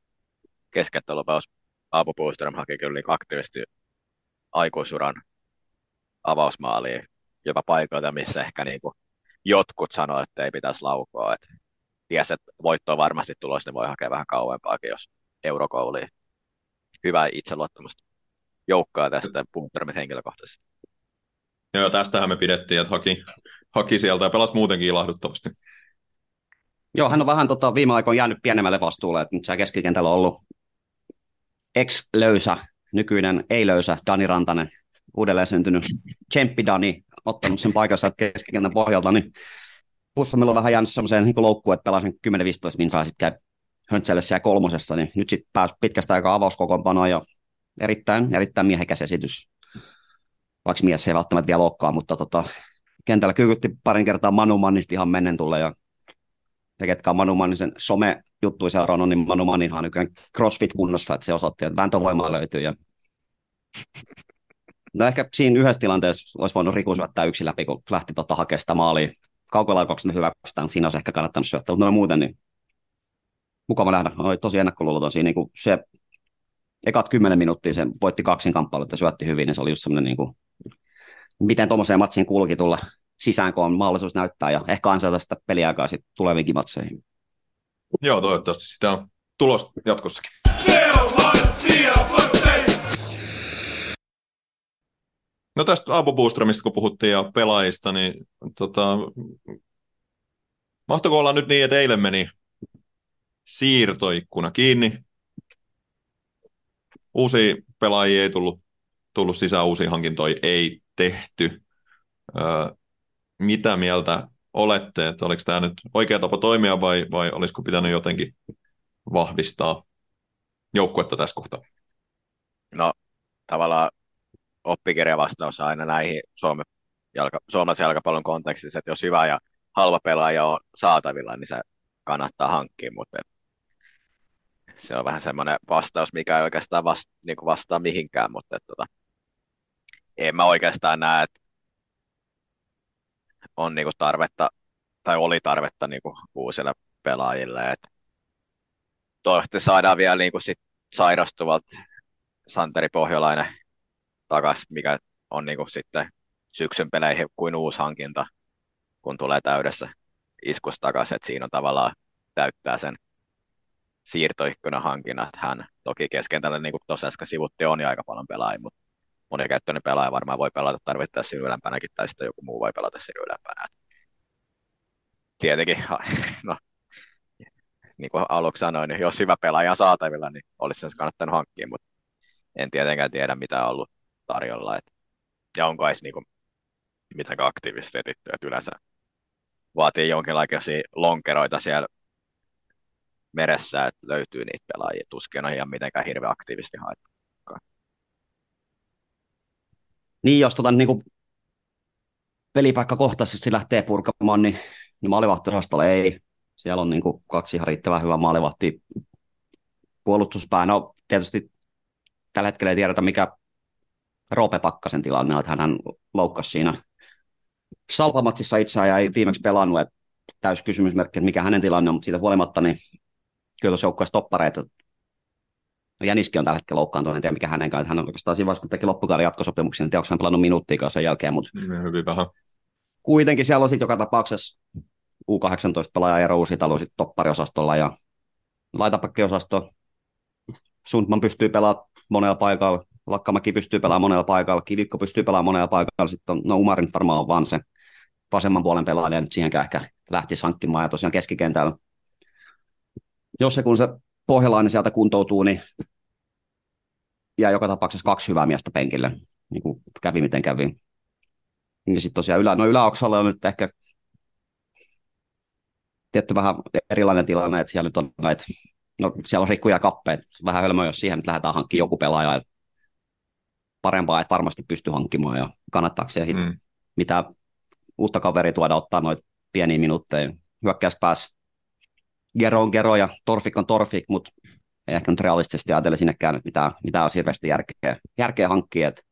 keskenttäloppaus Aapo Puuström haki kyllä aktiivisesti aikuisuran avausmaaliin, jopa paikoilta, missä ehkä niin kuin jotkut sanoo, että ei pitäisi laukoa. Et ties, että voittoa varmasti tulossa, niin voi hakea vähän kauempaakin, jos eurokouliin. Hyvää itseluottamusta joukkaa tästä Puuströmin henkilökohtaisesti. Joo, tästähän me pidettiin, että haki, haki sieltä ja pelasi muutenkin ilahduttavasti. Joo, hän on vähän tota, viime aikoina jäänyt pienemmälle vastuulle, että nyt siellä keskikentällä on ollut ex-löysä, nykyinen ei-löysä Dani Rantanen, uudelleen syntynyt tsemppi Dani, ottanut sen paikansa keskikentän pohjalta, niin Pussumilla on vähän jäänyt semmoiseen niin loukkuun, että pelasin kymmenen viisitoista minsaa sitten käy Höntsälle siellä kolmosessa, niin nyt sitten pääsi pitkästä aikaa avauskokoonpanoon ja erittäin, erittäin miehekäs esitys, vaikka mies ei välttämättä vielä olekaan, mutta tota, kentällä kyykytti parin kertaa Manu Mannista ihan mennen tulleen ja ne, ketkä on Manu Mannisen some-juttuja seurannut, niin Manu Manninhan on nykyään CrossFit-kunnossa, että se osoitti, että vääntövoimaa löytyy. Ja... No ehkä siinä yhdessä tilanteessa olisi voinut Riku syöttää yksi läpi, kun lähti tota hakemaan sitä maalia. Kaukolaukaukset hyvä, mutta siinä olisi ehkä kannattanut syöttää, mutta muuten niin mukava nähdä. Oli tosi ennakkoluulotoisia. Niin se ekat kymmenen minuuttia se voitti kaksin kamppailut ja syötti hyvin, niin se oli just semmoinen, niin kuin, miten tuommoiseen matsiin kulki tulla sisään, kun on mahdollisuus näyttää ja ehkä ansaita sitä peliaikaa sitten tuleviinkin matseihin. Joo, toivottavasti sitä on tulos jatkossakin. No tästä Aapo Puuströmistä, kun puhuttiin ja pelaajista, niin tota, mahtoiko olla nyt niin, että eilen meni siirtoikkuna kiinni? Uusia pelaajia ei tullut, tullut sisään, uusia hankintoja ei tehty. Öö, mitä mieltä olette, että oliko tämä nyt oikea tapa toimia vai, vai olisiko pitänyt jotenkin vahvistaa joukkuetta tässä kohtaa? No tavallaan oppikirjavastaus aina näihin Suomen jalka, suomalaisen jalkapallon kontekstissa, että jos hyvä ja halva pelaaja on saatavilla, niin se kannattaa hankkia, mutta se on vähän semmoinen vastaus, mikä ei oikeastaan vasta, niin vastaa mihinkään, mutta että, tota, en mä oikeastaan näe, että on niinku tarvetta, tai oli tarvetta niinku uusille pelaajille. Et toivottavasti saadaan vielä niinku sit sairastuvalta Santeri Pohjolainen takaisin, mikä on niinku sitten syksyn peleihin kuin uusi hankinta, kun tulee täydessä iskussa takaisin. Et siinä on tavallaan täyttää sen siirtoikkunan hankinnat. Hän toki keskentällä, niin kuin tuossa äsken sivutti, on jo aika paljon pelaajia, mutta monikäyttöinen pelaaja varmaan voi pelata tarvittaessa sinun ylempänäkin, tai sitten joku muu voi pelata sinun ylempänä. Tietenkin, no, niin kuin aluksi sanoin, niin jos hyvä pelaaja on saatavilla, niin olisi sen kannattanut hankkia, mutta en tietenkään tiedä, mitä on ollut tarjolla. Et, ja onko edes niin kuin, mitenkään aktiivisesti etitty, että yleensä vaatii jonkinlaisia lonkeroita siellä meressä, että löytyy niitä pelaajia. Tuskin on ihan mitenkään hirveän aktiivisesti haettu. Niin, jos tota, niin pelipaikkakohtaisesti lähtee purkamaan, niin, niin maalivahtiosastolla ei. Siellä on niin kuin, kaksi ihan riittävän hyvää maalivahtia. Puolustuspää, no tietysti tällä hetkellä ei tiedetä, mikä Roope Pakkasen tilanne on, että hän loukkasi siinä Salpamatsissa itseään ja ei viimeksi pelannut. Että täys kysymysmerkki, että mikä hänen tilanne on, mutta siitä huolimatta, niin kyllä tuossa joukkueessa toppareita. No Jäniskin on tällä hetkellä loukkaantunut, en tiedä mikä hänen kanssa. Hän on oikeastaan siinä vaiheessa, kun teki loppukauden jatkosopimuksen, en tiedä, onko hän pelannut minuuttiikaan sen jälkeen. Mutta... Hyvin vähän. Kuitenkin siellä on sitten joka tapauksessa U kahdeksantoista-pelaaja ja Rousitalo sitten toppariosastolla ja laitapakkiosasto. Sundman pystyy pelaamaan monella paikalla, Lakkamäki pystyy pelaamaan monella paikalla, Kivikko pystyy pelaamaan monella paikalla. Sitten on, no Umarin varmaan on vaan se vasemman puolen pelaaja, nyt siihenkään ehkä lähtisi hankkimaan ja tosiaan keskikentällä. Jos ja kun se Pohjalainen sieltä kuntoutuu, niin jää joka tapauksessa kaksi hyvää miestä penkille, niin kuin kävi miten kävi. Ja sitten tosiaan ylä, no yläoksalla on nyt ehkä tietty vähän erilainen tilanne, että siellä nyt on näitä, no siellä on rikkuja kappeet, vähän hölmöä, jos siihen nyt lähdetään hankkimaan joku pelaaja, parempaa, että varmasti pystyy hankkimaan ja kannattaako se sitten mm. mitä uutta kaveria tuoda ottaa noita pieniä minuutteja. Hyökkäys pääsi. Gero on Gero ja Torfik on Torfik, mutta ei ehkä nyt realistisesti ajatella sinnekään, että mitä, mitä on hirveästi järkeä, järkeä hankkia. Et...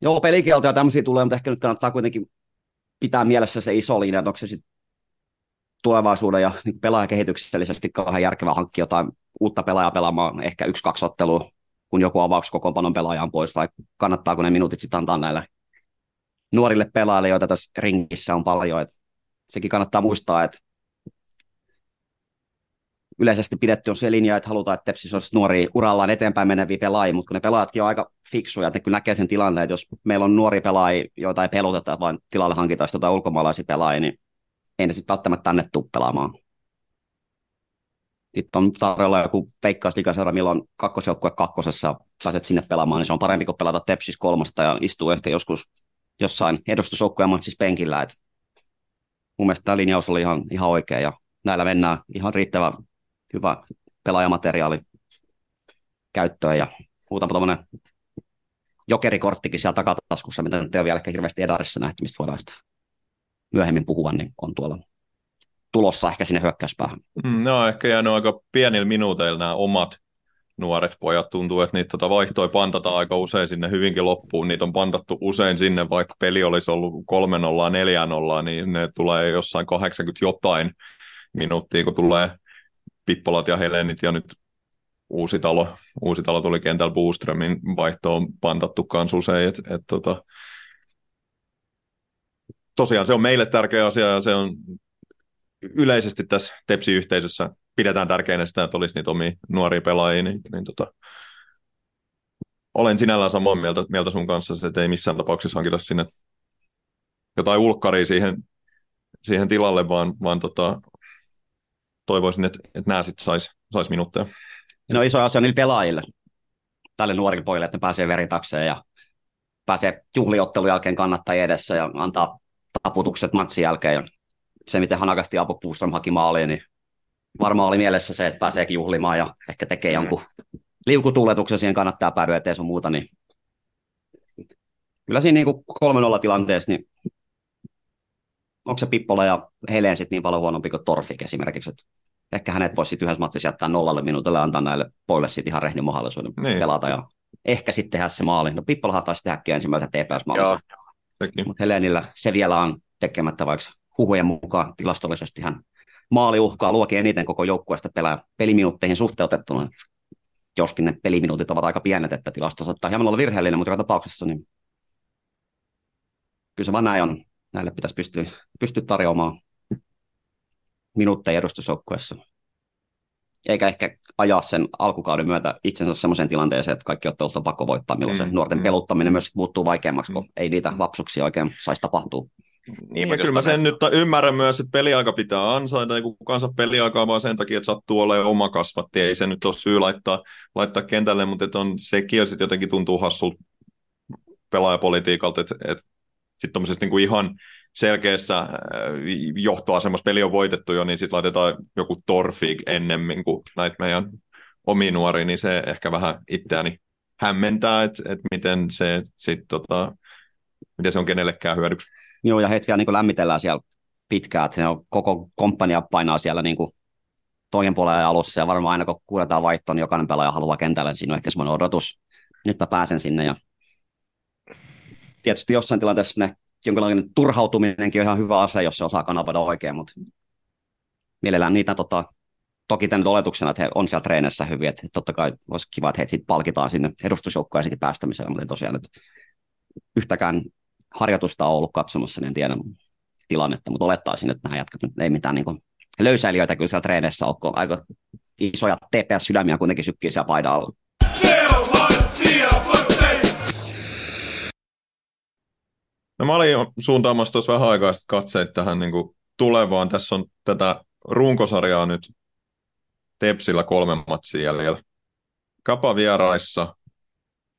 Joo, pelikieltoja tämmöisiä tulee, mutta ehkä nyt kannattaa kuitenkin pitää mielessä se iso linja, että onko se sitten tulevaisuuden ja niin pelaajan kehityksellisesti kauhean järkevää hankkia jotain uutta pelaajaa pelaamaan ehkä yksi-kaksi ottelua, kun joku avauks kokoonpanon pelaajan pois, vai kannattaako ne minuutit sitten antaa näillä nuorille pelaajille, joita tässä ringissä on paljon. Et sekin kannattaa muistaa, että yleisesti pidetty on se linja, että halutaan, että Tepsissä olisi nuoria urallaan eteenpäin meneviä pelaajia, mutta kun ne pelaajatkin on aika fiksuja, ne kyllä näkee sen tilanteen, että jos meillä on nuoria pelaajia, joita ei peluteta, vaan tilalle hankitaan jotain ulkomaalaisia pelaajia, niin ei ne sitten välttämättä tänne tule pelaamaan. Sitten on tarjolla joku Veikkausliigaseura, milloin kakkosjoukkue kakkosessa pääset sinne pelaamaan, niin se on parempi kuin pelata Tepsissä kolmasta ja istuu ehkä joskus jossain edustusjoukkueen matsissa penkillä. Et mun mielestä tämä linjaus oli ihan, ihan oikea ja näillä mennään ihan riittävän hyvä pelaajamateriaali käyttöön ja muutama tuommoinen jokerikorttikin siellä takataskussa, mitä nyt ei ole vielä ehkä hirveästi edarissa nähty, mistä voidaan sitä myöhemmin puhuvan, niin on tuolla tulossa ehkä sinne hyökkäyspäähän. No ehkä jäänyt aika pienillä minuuteilla nämä omat nuoret pojat. Tuntuu, että niitä tota vaihtoi pantataan aika usein sinne hyvinkin loppuun. Niitä on pantattu usein sinne, vaikka peli olisi ollut kolme nolla, neljä nolla, niin ne tulee jossain kahdeksankymmentä jotain minuuttia, kun tulee Pippolat ja Helenit ja nyt Uusitalo. Uusitalo tuli kentällä Boströmin vaihtoon pantattu kans usein. Et, et tota... Tosiaan se on meille tärkeä asia ja se on yleisesti tässä Tepsi-yhteisössä pidetään tärkeänä sitä, että olisi niitä omia nuoria pelaajia, niin, niin tota, olen sinällään samaa mieltä, mieltä sun kanssa, että ei missään tapauksessa hankita sinne jotain ulkkaria siihen, siihen tilalle, vaan, vaan tota, toivoisin, että, että nämä sitten saisi sais minuutteja. No iso asia on niille pelaajille, tälle nuorille pojille, että ne pääsee veritakseen ja pääsee juhliottelun jälkeen kannattajien edessä ja antaa taputukset matsin jälkeen ja se, miten hanakasti Aapo Puuston haki maaliin, niin varmaan oli mielessä se, että pääseekin juhlimaan ja ehkä tekee jonkun liukutuuletuksen, siihen kannattaa päädyä eteen sun muuta. Niin kyllä siinä niin kolme nolla tilanteessa, niin onko se Pippola ja Helen sitten niin paljon huonompi kuin Torfik esimerkiksi, että ehkä hänet voisi sitten yhdessä matsissa jättää nollalle minuutille ja antaa näille poille sitten ihan rehdin mahdollisuuden niin pelata ja ehkä sitten tehdä se maali. No Pippolahan taisi tehdäkin ensimmäisen T P S-maalissa, mutta Helenillä se vielä on tekemättä, vaikka huhujen mukaan tilastollisesti hän maaliuhkaa luokin eniten koko joukkueesta pelaa peliminuutteihin suhteutettuna. Joskin ne peliminuutit ovat aika pienet, että tilasto saattaa hieman olla virheellinen, mutta joka tapauksessa niin kyllä se vaan näin on. Näille pitäisi pystyä, pystyä tarjoamaan minuutteja edustusjoukkueessa. Eikä ehkä ajaa sen alkukauden myötä itsensä sellaiseen tilanteeseen, että kaikki ottelut on pakko voittaa, milloin se nuorten peluttaminen myös muuttuu vaikeammaksi, kun ei niitä lapsuksia oikein saisi tapahtua. Niin, ja kyllä mä sen nyt ymmärrän myös, että peliaika pitää ansaita, ei kukaan saa peliaikaa vaan sen takia, että sattuu olemaan oma kasvatti, ei se nyt ole syy laittaa, laittaa kentälle, mutta on, sekin sitten jotenkin tuntuu hassulta pelaajapolitiikalta, että, että sitten tuollaisessa niin kuin ihan selkeässä johtoasemassa peli on voitettu jo, niin sitten laitetaan joku Torfik ennemmin kuin näitä meidän omia nuoria, niin se ehkä vähän itseäni hämmentää, että, että miten, se, sit, tota, miten se on kenellekään hyödyksi. Joo, ja heitä vielä niin lämmitellään siellä pitkään, että koko komppania painaa siellä niin toinen puolen alussa, ja varmaan aina kun kuuletaan vaihtoon, niin jokainen pelaaja haluaa kentälle, niin siinä on ehkä semmoinen odotus. Nyt mä pääsen sinne, ja tietysti jossain tilanteessa ne, jonkinlainen turhautuminenkin on ihan hyvä asia, jos se osaa kanavoida oikein, mutta mielellään niitä tota, toki tämän oletuksena, että he on siellä treenissä hyvin, että totta kai olisi kiva, että heitä palkitaan sinne edustusjoukkoon ja päästämisellä, mutta tosiaan nyt yhtäkään harjoitusta on ollut katsomassa, niin en tiedä tilannetta, mutta olettaisin, että nämä jatkat nyt ei mitään niin kuin löysäilijöitä kyllä siellä treeneissä ole, kun aika isoja T P S-sydämiä kuitenkin sykkii siellä paidan alla. No mä olin suuntaamassa tuossa vähän aikaa sitten katseet tähän niin kuin tulevaan. Tässä on tätä runkosarjaa nyt Tepsillä kolmen matsin jäljellä. Käpä vieraissa,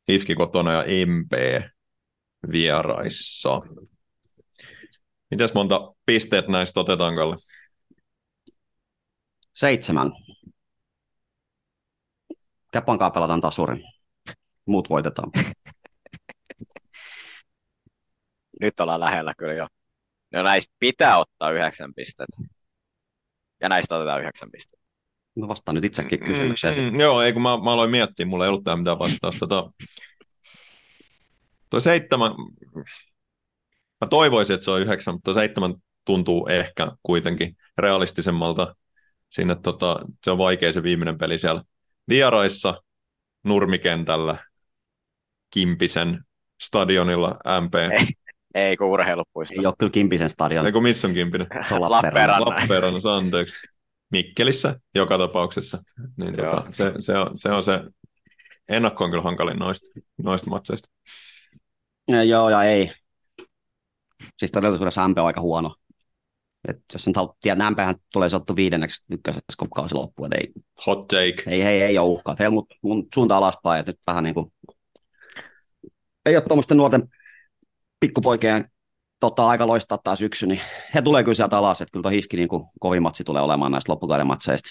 H I F K kotona ja M P vieraissa. Mitäs monta pisteet näistä otetaan, Kalle? Seitsemän. Käpankaa pelataan tasurin. Muut voitetaan. Nyt ollaan lähellä kyllä jo. No näistä pitää ottaa yhdeksän pistettä. Ja näistä otetaan yhdeksän pistettä. No vastaan nyt itsekin kysymykseen. Mm, mm, joo, ei kun mä, mä aloin miettiä. Mulla ei ollut tää mitään vastausta. Tota... Toi seitsemän, mä toivoisin, että se on yhdeksän, mutta seitsemän tuntuu ehkä kuitenkin realistisemmalta. Sinne, tota, se on vaikea se viimeinen peli siellä vieraissa nurmikentällä Kimpisen stadionilla M P. Ei, ei kun urheilupuistossa. Ei ole kyllä Kimpisen stadion. Ei kun missä on Kimpinen? Se on Lappeenrannan. Lappeenrannan, anteeksi. Mikkelissä joka tapauksessa. Niin, tota, se, se, on, se on se ennakko on kyllä hankalin noista, noista matseista. Ja, joo ja ei. Siis todellisuudessa M P on aika huono. Et jos en tiedä, M P:hän tulee sijoittua viidenneksi ykkösessä, kun kausi loppuu. Ei, hot take. Ei, ei, ei ole uhkaa. Heillä mun, mun suunta alaspäin, että nyt vähän niin kuin... Ei ole tuommoisten nuorten pikkupoikien tota, aika loistaa taas syksy, niin he tulee kyllä sieltä alas, että kyllä tuo H I F K niin kuin kovin matsi tulee olemaan näistä loppukauden matseista.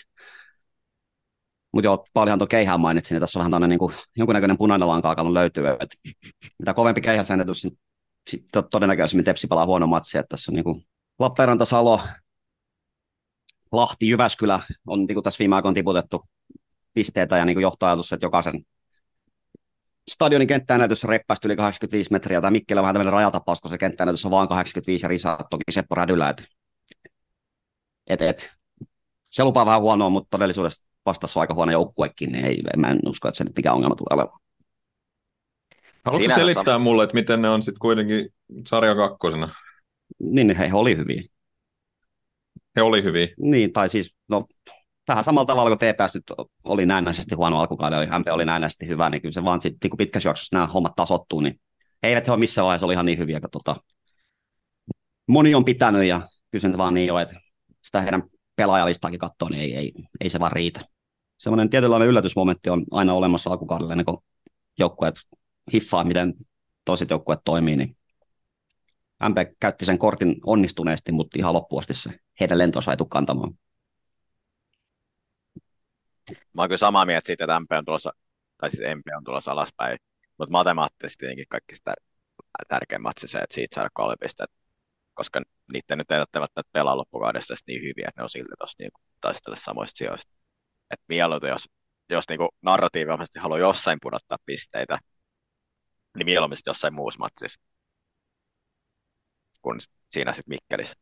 Mutta joo, paljonhan tuo keihään mainitsin, ja tässä on vähän tämmöinen niin kuin jonkunnäköinen punainen lanka alkanut löytyä. Et mitä kovempi keihä säännetys, niin sitten todennäköisemmin Tepsi pelaa huono matsi, että tässä on niin kuin Lappeenranta, Salo, Lahti, Jyväskylä on niin kuin tässä viime aikoina tiputettu pisteitä ja niin kuin johtoajatus, että jokaisen stadionin kenttäänäytössä reppäisi yli kahdeksankymmentäviisi metriä. Tämä Mikkeli on vähän tämmöinen rajatapaus, kun se kenttäänäytössä on vaan kahdeksankymmentäviisi ja risaa toki Seppo Rädylä. Et, et, et. Se lupaa vähän huonoa, mutta todellisuudessa vastassa on aika huono joukkuekin, niin ei, mä en usko, että se nyt mikä ongelma tulee olemaan. Haluatko sinä selittää on... mulle, että miten ne on sitten kuitenkin sarja kakkosena? Niin, he oli hyviä. He oli hyviä? Niin, tai siis, no, vähän samalla tavalla kuin T P S nyt oli näennäisesti huono alkukauden, M P oli näennäisesti hyvä, niin kyllä se vaan sitten, kun pitkässä juoksussa nämä hommat tasottuu, niin eivät he ole missään vaiheessa oli ihan niin hyviä, kun tota, moni on pitänyt, ja kyllä se vaan niin on, että sitä heidän pelaajalistaakin katsoo, niin ei, ei, ei se vaan riitä. Semmoinen tietynlainen yllätysmomentti on aina olemassa alkukaudella, niin kun joukkueet hiffaa, miten toiset joukkueet toimii, niin M P käytti sen kortin onnistuneesti, mutta ihan loppuasti se heidän lentonsa ei tule kantamaan. Mä oon kyllä samaa mieltä siitä, että M P on tulossa, tai siis M P on tulossa alaspäin, mutta matemaattisesti tietenkin kaikki sitä tärkein matsi se, että siitä saada kolme pistettä, koska niitä nyt ei välttämättä pelaa loppukaudessa niin hyviä, että ne on silti tuossa niin taistella samoista sijoista. Että mieluiten, jos, jos niin narratiivisesti haluaa jossain pudottaa pisteitä, niin mieluummin jossain muussa matsissa kun siinä sitten Mikkelissä.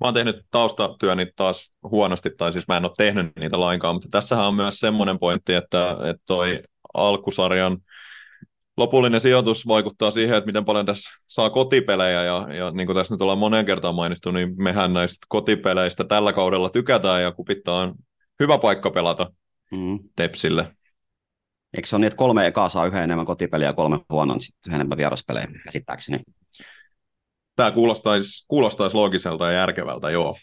Mä oon tehnyt taustatyöni taas huonosti, tai siis mä en ole tehnyt niitä lainkaan, mutta tässähän on myös semmoinen pointti, että, että toi alkusarjan lopullinen sijoitus vaikuttaa siihen, että miten paljon tässä saa kotipelejä, ja, ja niin kuin tässä nyt ollaan moneen kertaan mainittu, niin mehän näistä kotipeleistä tällä kaudella tykätään, ja Kupittaa on hyvä paikka pelata mm. Tepsille. Eikö se ole niin, että kolme ekaa saa yhden enemmän kotipeliä ja kolme huonoa, sitten yhden enemmän vieraspelejä käsittääkseni? Tämä kuulostaisi, kuulostaisi loogiselta ja järkevältä, joo.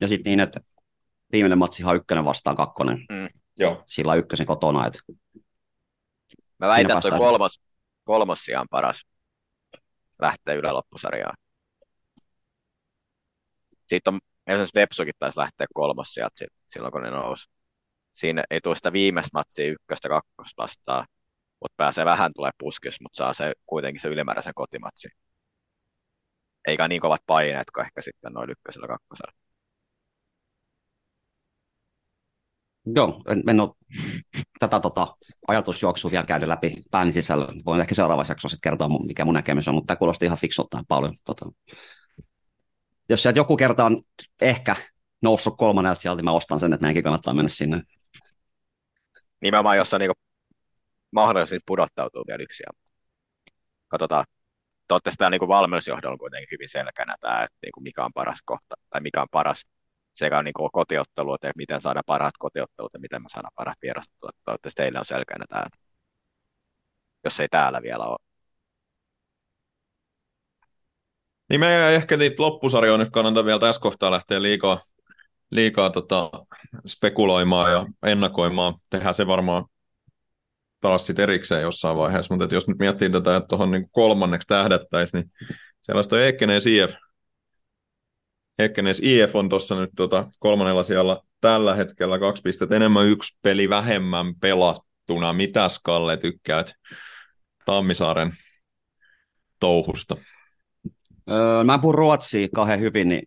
Ja sitten niin, että viimeinen matsi on ykkönen vastaan kakkonen. Mm. Joo. Sillä ykkösen kotona. Että... Mä väitän, että kolmos, kolmos sijaan paras lähtee ylä loppusarjaan. Sitten on, esimerkiksi Vepsukin taisi lähteä kolmos sijaan silloin, kun ne nousi. Siinä ei tule sitä viimeistä matsia ykköstä kakkosta vastaan, mutta pääsee vähän tulee puskis, mutta saa se, kuitenkin se ylimääräisen kotimatsi. Eikä niin kovat paineet kuin ehkä sitten noin ykkösellä kakkosella. Joo, en, en ole tätä tota, ajatusjuoksua vielä käynyt läpi pään sisällä. Voin ehkä seuraavassa jaksossa kertoa, mikä mun näkemys on, mutta tämä kuulosti ihan fiksultaan paljon. Tota. Jos sieltä joku kerta on ehkä noussut kolmannelta sieltä, mä ostan sen, että meidänkin kannattaa mennä sinne. Nimenomaan, jos on niin mahdollisuus pudottautua vielä yksi. Katsotaan, te olette sitä niin valmennusjohdolla kuitenkin hyvin selkänä, tämä, että niin mikä on paras kohta, tai mikä on paras sekä niin kotiottelu, että miten saadaan parhaat kotiottelut, ja miten me saadaan parhaat vierasottelut. Toivottavasti teillä on selkänä tämä, jos ei täällä vielä ole. Niin meidän ei ehkä niitä loppusarjoja nyt kannata vielä tässä kohtaa lähteä liikaa. liikaa tota, spekuloimaan ja ennakoimaan. Tehdään se varmaan taas sit erikseen jossain vaiheessa, mutta jos nyt miettii tätä, että tuohon niin kolmanneksi tähdättäisiin, niin sellaista on Ekenäs I F. Ekenäs I F on tuossa nyt tota, kolmannella sijalla tällä hetkellä kaksi pistettä enemmän, yksi peli vähemmän pelattuna. Mitäs Kalle tykkäät Tammisaaren touhusta? Öö, mä en puhu ruotsia kahden hyvin, niin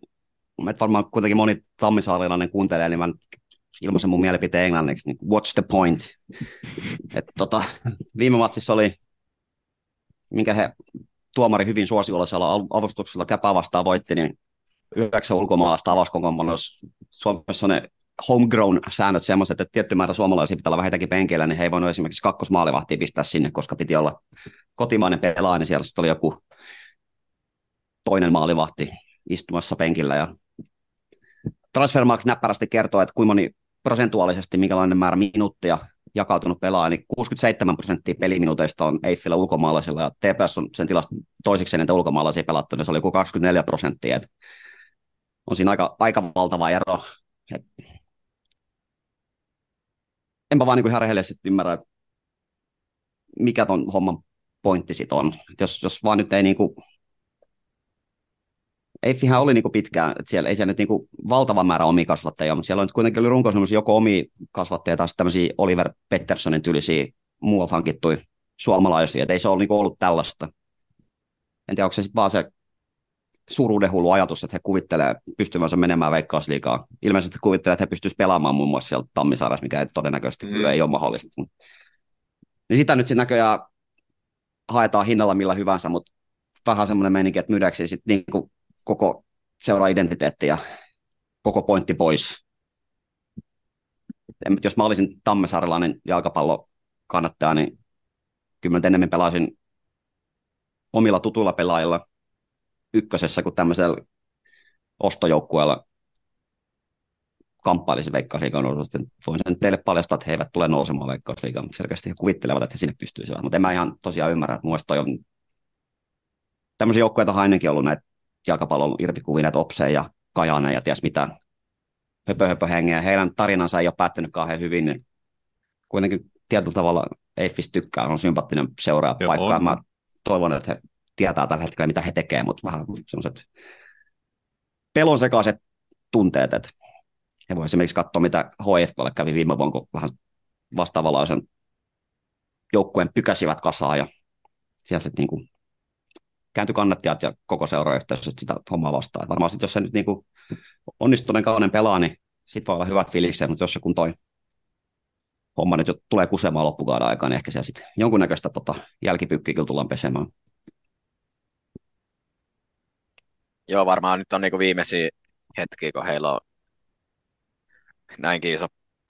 että varmaan kuitenkin moni tammisaarilainen kuuntelee, niin mä ilmaisen mun mielipiteen englanniksi, niin what's the point? Et tota, viime matsissa oli, minkä he tuomari hyvin suosiolisella avustuksella Käpä vastaan voitti, niin yhdeksän ulkomaalaista avauskokoonpanossa. Suomessa on ne homegrown-säännöt sellaiset, että tietty määrä suomalaisia pitää olla vähintäänkin penkeillä, niin he ei voinut esimerkiksi kakkosmaalivahtia pistää sinne, koska piti olla kotimainen pelaaja, niin siellä sitten oli joku toinen maalivahti istumassa penkillä. Ja Transfermarkt näppärästi kertoo, että kuinka moni prosentuaalisesti, minkälainen määrä minuuttia jakautunut pelaaja, niin kuusikymmentäseitsemän prosenttia peliminuuteista on Eiffillä ulkomaalaisilla, ja T P S on sen tilasta toiseksi eniten ulkomaalaisia pelattu, niin se oli joku kaksikymmentäneljä prosenttia. Et on siinä aika, aika valtava ero. Et enpä vaan niin kuin ihan rehellisesti ymmärrä, että mikä ton homman pointti sit on. Et jos, jos vaan nyt ei niin kuin... Eiffihän oli niinku pitkään, että siellä ei siellä nyt niinku valtava määrä omia kasvattajia, mutta siellä on nyt kuitenkin ollut runko sellaisia joko omia kasvattajia tai sitten tämmöisiä Oliver Petterssonin tyylisiä muualta hankittuja suomalaisia, että ei se ole niinku ollut tällaista. En tiedä, onko se sitten vaan se suruudenhullu ajatus, että he kuvittelee pystyvänsä menemään Veikkausliigaan. Ilmeisesti kuvittelee, että he pystyisivät pelaamaan muun muassa siellä Tammisaaressa, mikä ei todennäköisesti mm. kyllä ei ole mahdollista. Niin sitä nyt sitten näköjään haetaan hinnalla millä hyvänsä, mutta vähän semmoinen meininki, että myydäksii sitten niinku koko seuraa identiteetti ja koko pointti pois. En, jos mä olisin tammesaarelainen jalkapallokannattaja, niin kyllä mä enemmän pelaisin omilla tutuilla pelaajilla ykkösessä kuin tämmöisellä ostojoukkueella kamppailisi Veikkausliigan noususta. Voin sen teille paljastaa, että he eivät tule nousemaan Veikkausliigaan, mutta selkeästi he kuvittelevat, että he sinne pystyisivät. Mutta en mä ihan tosiaan ymmärrä, että muista on tämmöisiä joukkueita on ainakin ollut näitä jalkapallon irpikuviin, näitä Opseen ja Kajanen ja ties mitään höpö-höpö-hengeä. Heidän tarinansa ei ole päättynyt kauhean hyvin, niin kuitenkin tietyllä tavalla Eiffistä tykkää, on sympaattinen seuraaja paikka. Mä toivon, että he tietää tällä hetkellä, mitä he tekee, mutta vähän sellaiset pelon sekaiset tunteet, että he voi esimerkiksi katsoa, mitä H I F K:lle kävi viime vuonna, kun vähän vastaavanlaisen joukkueen pykäsivät kasaan ja siellä sitten niin kuin kääntyi kannattajat ja koko seurayhteisö sitä hommaa vastaan. Varmaan sitten, jos se nyt niinku onnistuneen kaunen pelaa, niin sitten voi olla hyvät fiilikset, mutta jos se kun toi homma nyt jo tulee kusemaan loppukauden aikaan, niin ehkä siellä sitten jonkunnäköistä tota jälkipyykkiä kyllä tullaan pesemään. Joo, varmaan nyt on niinku viimeisiä hetkiä, kun heillä on näinkin iso,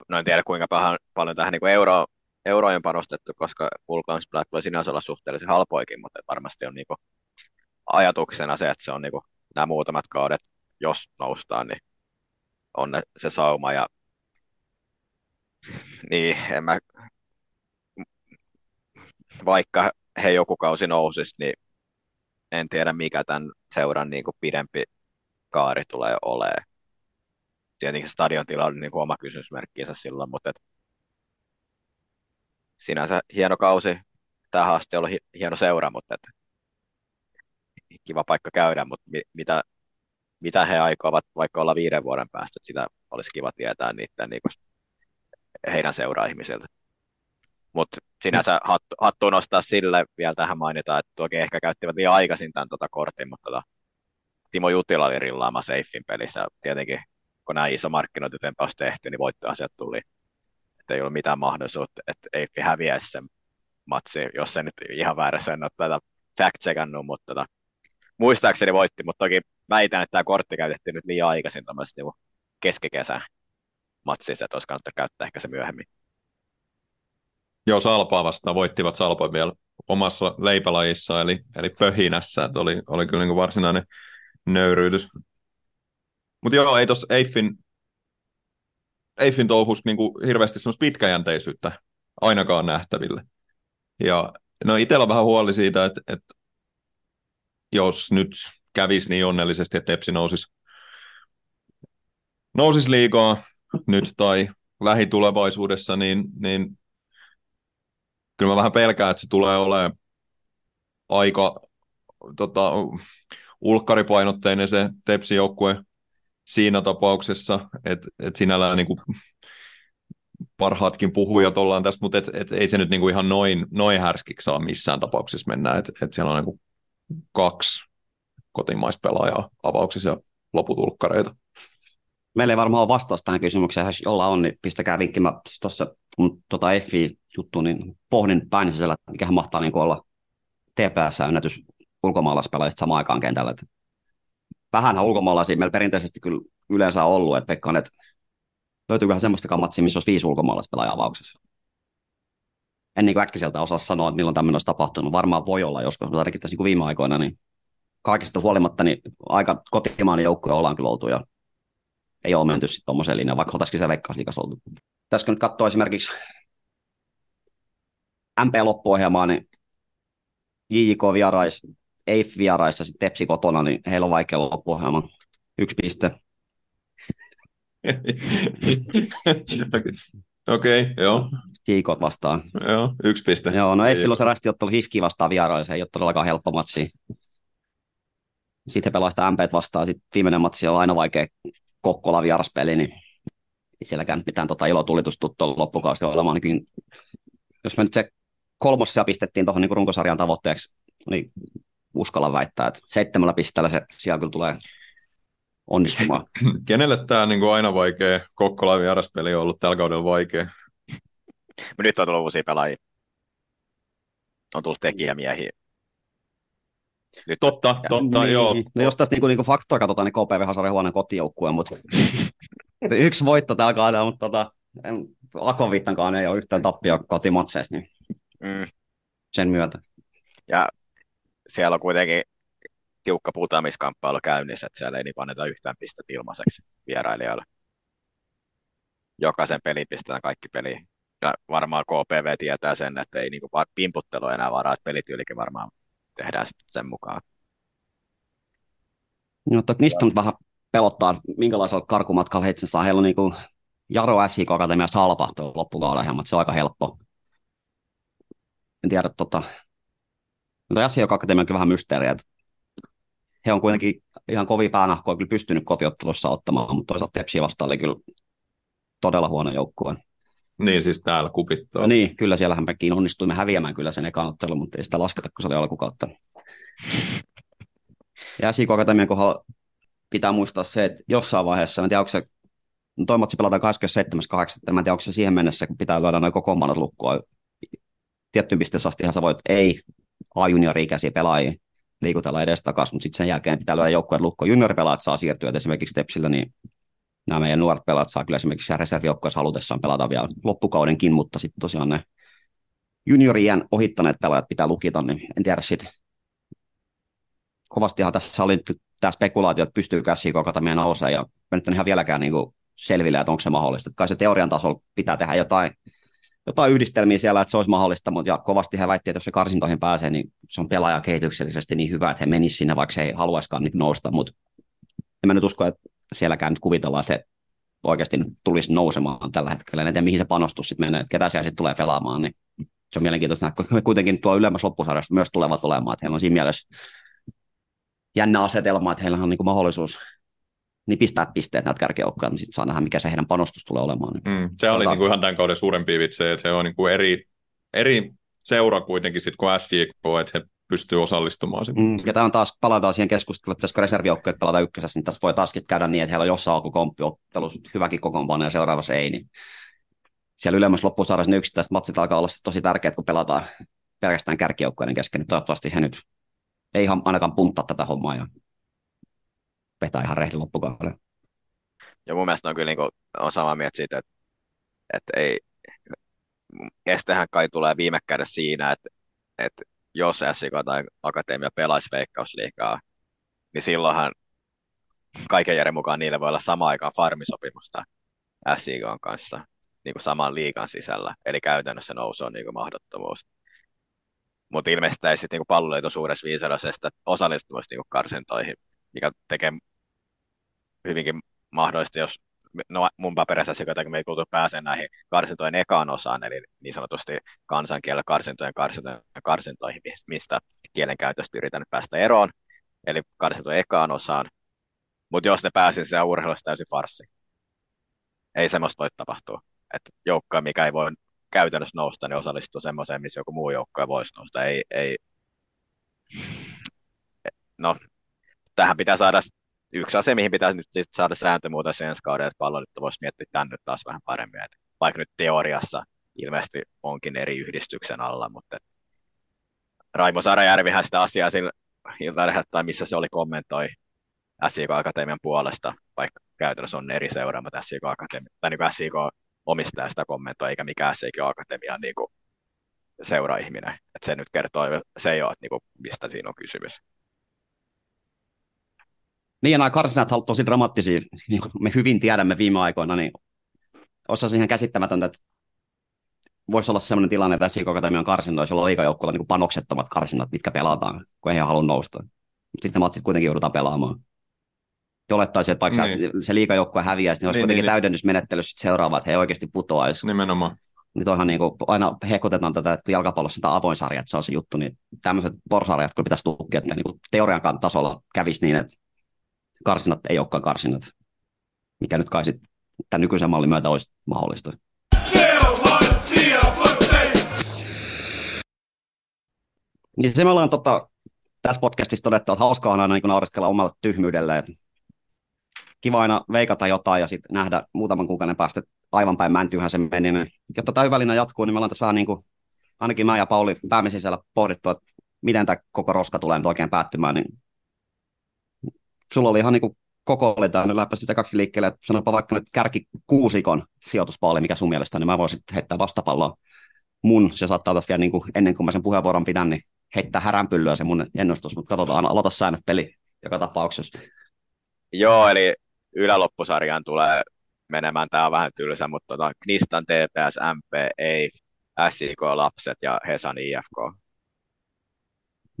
no en tiedä kuinka pahan, paljon tähän niinku euroon, eurojen panostettu, koska ulkomaanspelaajat voi sinänsä olla suhteellisen halpoikin, mutta varmasti on niinku ajatuksena se, että se on niin kuin nämä muutamat kaudet, jos noustaan, niin on ne, se sauma. Ja... Niin, en mä... Vaikka he joku kausi nousisi, niin en tiedä, mikä tämän seuran niin kuin pidempi kaari tulee olemaan. Tietenkin stadion tila oli niin kuin oma kysymysmerkkinsä silloin, mutta et... sinänsä hieno kausi. Tähän asti oli hieno seura, mutta... Et... kiva paikka käydä, mutta mitä, mitä he aikovat vaikka olla viiden vuoden päästä, että sitä olisi kiva tietää niiden, niin kuin, heidän seura-ihmisiltä. Mutta sinänsä hattu, hattuun nostaa sille, vielä tähän mainitaan, että toki ehkä käyttivät liian aikaisin tämän tota kortin, mutta tota, Timo Jutila oli rillaama Seiffin pelissä. Tietenkin, kun nämä iso markkinointitempaus tehtiin, niin voittoasiat tuli. Että ei ollut mitään mahdollisuutta, että Eiffi häviäisi sen matsin, jos se nyt ihan väärässä en ole tätä fact-checkannut, mutta tota, muistaakseni voitti, mutta toki väitän, että tämä kortti käytettiin nyt liian aikaisin tämmöisessä niin keskikesän matsissa, että olisi kannattaa käyttää ehkä se myöhemmin. Joo, Salpaa vastaan voittivat Salpa vielä omassa leipälajissa, eli, eli pöhinässä, että oli, oli kyllä niin kuin varsinainen nöyryytys. Mutta joo, ei tuossa Eiffin, Eiffin touhussa niin kuin hirveästi semmoista pitkäjänteisyyttä ainakaan nähtäville. Ja no itsellä on vähän huoli siitä, että, että jos nyt kävisi niin onnellisesti, että Tepsi nousisi, nousisi liigaa nyt tai lähitulevaisuudessa, niin, niin kyllä mä vähän pelkään, että se tulee olemaan aika tota, ulkkaripainotteinen se Tepsi-joukkue siinä tapauksessa, että et sinällään niin kuin parhaatkin puhujat ollaan tässä, mutta et, et ei se nyt niin kuin ihan noin, noin härskiksi saa missään tapauksessa mennä, että et siellä on niin kuin kaksi kotimaispelaajaa avauksissa ja loputulkkareita. Meillä ei varmaan ole vastaus tähän kysymykseen. Jos jollain on, niin pistäkää vinkki. Mä siis tuossa tuota F I-juttuun niin pohdin päin sisällä, mikähän mahtaa niin olla T P S-ennätys ulkomaalaispelaajista samaan aikaan kentällä. Et vähänhän ulkomaalaisia meillä perinteisesti kyllä yleensä on ollut, että veikkaan, että löytyyköhän semmoistakaan matsia, missä olisi viisi ulkomaalaispelaajaa avauksessa. En niin kuin äkkiseltä osaa sanoa, että milloin tämmöinen olisi tapahtunut. Varmaan voi olla joskus, mutta ainakin tässä niin kuin viime aikoina, niin kaikesta huolimatta niin aika kotimainen joukkoja ollaan kyllä oltu ja ei ole menty sitten tuommoiseen linjaan, vaikka oltaisikin se Veikkausliigassa oltu. Tässä nyt katsoo esimerkiksi M P-loppuohjelmaa, niin J K vierais, E I F vieraissa, sitten Tepsi kotona, niin heillä on vaikea loppuohjelma. Yksi piste. Okei, okay, joo. Kiikot vastaan. Joo, yksi piste. Joo, no Eiffillä on se rästiottelu H I F K vastaan vierailla, se ei ole todellakaan helppo matsi. Sitten he pelaa sitä M P:tä vastaan, sitten viimeinen matsi on aina vaikea Kokkola vieraspeli, niin ei sielläkään mitään tota ilotulitustuttua loppukausi olemaan. Niin jos me nyt se kolmossa pistettiin tuohon niin runkosarjan tavoitteeksi, niin uskallan väittää, että seitsemällä pisteellä se siellä kyllä tulee onnistumaan. Kenelle tämä on niin aina vaikea? Kokkola vieraspeli on ollut tällä kaudella vaikea. Nyt on tullut uusia pelaajia. On tullut tekijämiehiä. Nyt totta, ja, totta, niin, joo. No jos tästä niinku, niinku faktoa katsotaan, niin K P V Hasarin huoneen kotijoukkue, mutta yksi voitto tällä kaudella, mutta tota, Akonviittankaan ei ole yhtään tappia kotimatseista, niin mm. sen myötä. Ja siellä on kuitenkin tiukka putoamiskamppailu käynnissä, että siellä ei niin anneta yhtään pistettä ilmaiseksi vierailijoille. Jokaisen pelin pistetään kaikki peliin. Ja varmaan K P V tietää sen, että ei niinku pimputtelu enää varaa, että pelityylikin varmaan tehdään sen mukaan. No, Knista nyt vähän pelottaa, minkälaisella karkumatkalla he itse saa. Heillä on niinku Jaro, S J K, Akatemia, Salpa tuo loppukauden, mutta se on aika helppo. En tiedä, tota... mutta S J K, Akatemia on kyllä vähän mysteeriä. He on kuitenkin ihan kovia päänahkoja kyllä pystynyt kotiottelussa ottamaan, mutta toisaalta Tepsiä vastaan oli kyllä todella huono joukkue. Niin, siis täällä Kupittaa. No niin, kyllä siellähän mekin onnistuimme häviämään kyllä sen ekan ottelun, mutta ei sitä lasketa, kun se oli alkukautta. Ja S J K Akatemian kohdalla pitää muistaa se, että jossain vaiheessa, en tiedä, onko se, no toi matsi pelataan kahdeskymmenesseitsemäs kahdeksatta, en tiedä, onko se siihen mennessä, kun pitää löydä noin koko maailman lukkoa. Tiettyyn pisteessä asti ihan sä voit, ei A-juniori-ikäisiä pelaajia liikutella edes takaisin, mutta sitten sen jälkeen pitää löydä joukkueen lukkoa. Junioripelaat saa siirtyä, että esimerkiksi Tepsillä, niin nämä meidän nuoret pelaat saa kyllä esimerkiksi reservijoukkueessa halutessaan pelata vielä loppukaudenkin, mutta sitten tosiaan ne juniorien ohittaneet pelaajat pitää lukita, niin en tiedä sitten. Kovastihan tässä oli tämä spekulaatio, että pystyy käsiin kokata meidän nousemaan, ja mä nyt en ihan vieläkään niin selville, että onko se mahdollista. Että kai se teorian tasolla pitää tehdä jotain, jotain yhdistelmiä siellä, että se olisi mahdollista, mutta ja kovasti he väitti, että jos se karsintoihin pääsee, niin se on pelaaja kehityksellisesti niin hyvä, että he menisivät sinne, vaikka he ei haluaisikaan niin nousta, mutta en mä nyt usko, että sielläkään nyt kuvitellaan, että oikeasti tulisi nousemaan tällä hetkellä. En tiedä, mihin se panostus sitten menee, että ketä siellä sitten tulee pelaamaan. Niin se on mielenkiintoista nähdä, koska kuitenkin tuo ylemmässä loppusarjassa myös tulevat olemaan. Että heillä on siinä mielessä jännä asetelma, että heillä on niin kuin mahdollisuus niin pistää pisteet näitä kärkijoukkoja, mutta sitten saa nähdä, mikä se heidän panostus tulee olemaan. Niin mm, se oli niin kuin ihan tämän kauden suurempia vitsejä, että se on niin kuin eri, eri seura kuitenkin sitten kuin S J K, että he pystyy osallistumaan. Mm, ja tämä on taas, palataan siihen keskusteluun, että pitäisikö reservijoukkueet pelata ykkösessä, niin tässä voi taas käydä niin, että heillä on jossain alkukomppiottelussa hyväkin kokoonpano ja seuraavassa ei. Niin siellä ylemmässä loppusarjassa ne yksittäiset matsit alkaa olla tosi tärkeät, kun pelataan pelkästään kärkijoukkueiden kesken. Niin toivottavasti he nyt ei ihan ainakaan punttaa tätä hommaa ja vetää ihan rehdin loppukauden. Ja mun mielestä on kyllä niin kuin, on samaa mieltä siitä, että, että ei, estehän kai tulee viime kädessä siinä, että, että jos S J K tai Akatemia pelaisi Veikkausliigaa, niin silloinhan kaiken järjen mukaan niille voi olla samaan aikaan farmisopimusta S J K:n kanssa niin kuin saman liigan sisällä. Eli käytännössä nousu on niin kuin mahdottomuus. Mutta ilmeisesti ei sitten niin palloliiton suuressa viisaudessa sitä osallistumista niin kuin karsintoihin, mikä tekee hyvinkin mahdollista, jos no, mun paperissa S J K tai me ei tultu pääse näihin karsintojen ekaan osaan, eli niin sanotusti kansankielellä karsintojen, karsintojen, karsintoihin, mistä kielenkäytöstä yritän päästä eroon, eli karsintojen ekaan osaan, mutta jos ne pääsee, se on urheilussa täysin farssi. Ei semmoista voi tapahtua, että joukkoja, mikä ei voi käytännössä nousta, niin osallistuu semmoiseen, missä joku muu joukkoja voisi nousta. Ei, ei... No, tähän pitää saada... Yksi asia, mihin pitäisi nyt saada sääntömuutos ensi kaudella, että palloliitto voisi miettiä tämän nyt taas vähän paremmin. Että vaikka nyt teoriassa ilmeisesti onkin eri yhdistyksen alla, mutta Raimo Sarajärvihän sitä asiaa sillä iltalähet tai missä se oli kommentoi S J K Akatemian puolesta, vaikka käytännössä on eri seuraama S J K Akatemia, tai niin kuin S J K omistaja sitä kommentoi, eikä mikään S J K Akatemian niin kuin seura-ihminen. Että se nyt kertoo, se ei ole, niin kuin, mistä siinä on kysymys. Niin ja nämä karsinat ovat tosi dramaattisia, niin kuin me hyvin tiedämme viime aikoina, niin osa siihen käsittämätöntä, että voisi olla sellainen tilanne, että S J K Akatemian karsinnoissa, jolla on liigajoukkueella niin kuin panoksettomat karsinnat, mitkä pelataan, kun ei halua nousta. Sitten matsit kuitenkin joudutaan pelaamaan. Ja olettaisiin, että vaikka niin. se liigajoukkue häviäisi, niin olisi niin, kuitenkin niin, täydennysmenettely niin. seuraava, että he oikeasti putoaisi. Nimenomaan. Niin toihan niin kuin, aina hekutetaan tätä, että kun jalkapallossa tämä avoinsarja, että se on se juttu, niin tämmöiset porsaarjat kyllä pitäisi tukea, että niin teoriankaan tasolla kävisi niin, että karsinat ei olekaan karsinat, mikä nyt kai sitten tämän nykyisen mallin myötä olisi mahdollista. Niin se me ollaan tota, tässä podcastissa todettu, että hauskaa on aina niin nauriskella omalla tyhmyydellä. Kiva aina veikata jotain ja sitten nähdä muutaman kuukauden päästä, aivan päin mäntyyhän se meni. Jotta tämä hyvällinen jatkuu, niin me ollaan tässä vähän niin kuin, ainakin mä ja Pauli päämme sisällä pohdittu, että miten tämä koko roska tulee nyt oikein päättymään. Niin sulla oli ihan niin kuin koko oli tämä, nyt lähdepäs sitä kaksi liikkeelle, että sanopa vaikka nyt kärki kuusikon sijoituspaali, mikä sun mielestä, niin mä voisin heittää vastapalloa mun, se saattaa taas vielä niin kuin ennen kuin mä sen puheenvuoron pidän, niin heittää häränpyllyä se mun ennustus, mutta katsotaan, aloita säännöt peli joka tapauksessa. Joo, eli yläloppusarjaan tulee menemään, tämä on vähän tylsä, mutta tota, Knistan, T P S, M P, E I F, S J K, Lapset ja Hesan, I F K.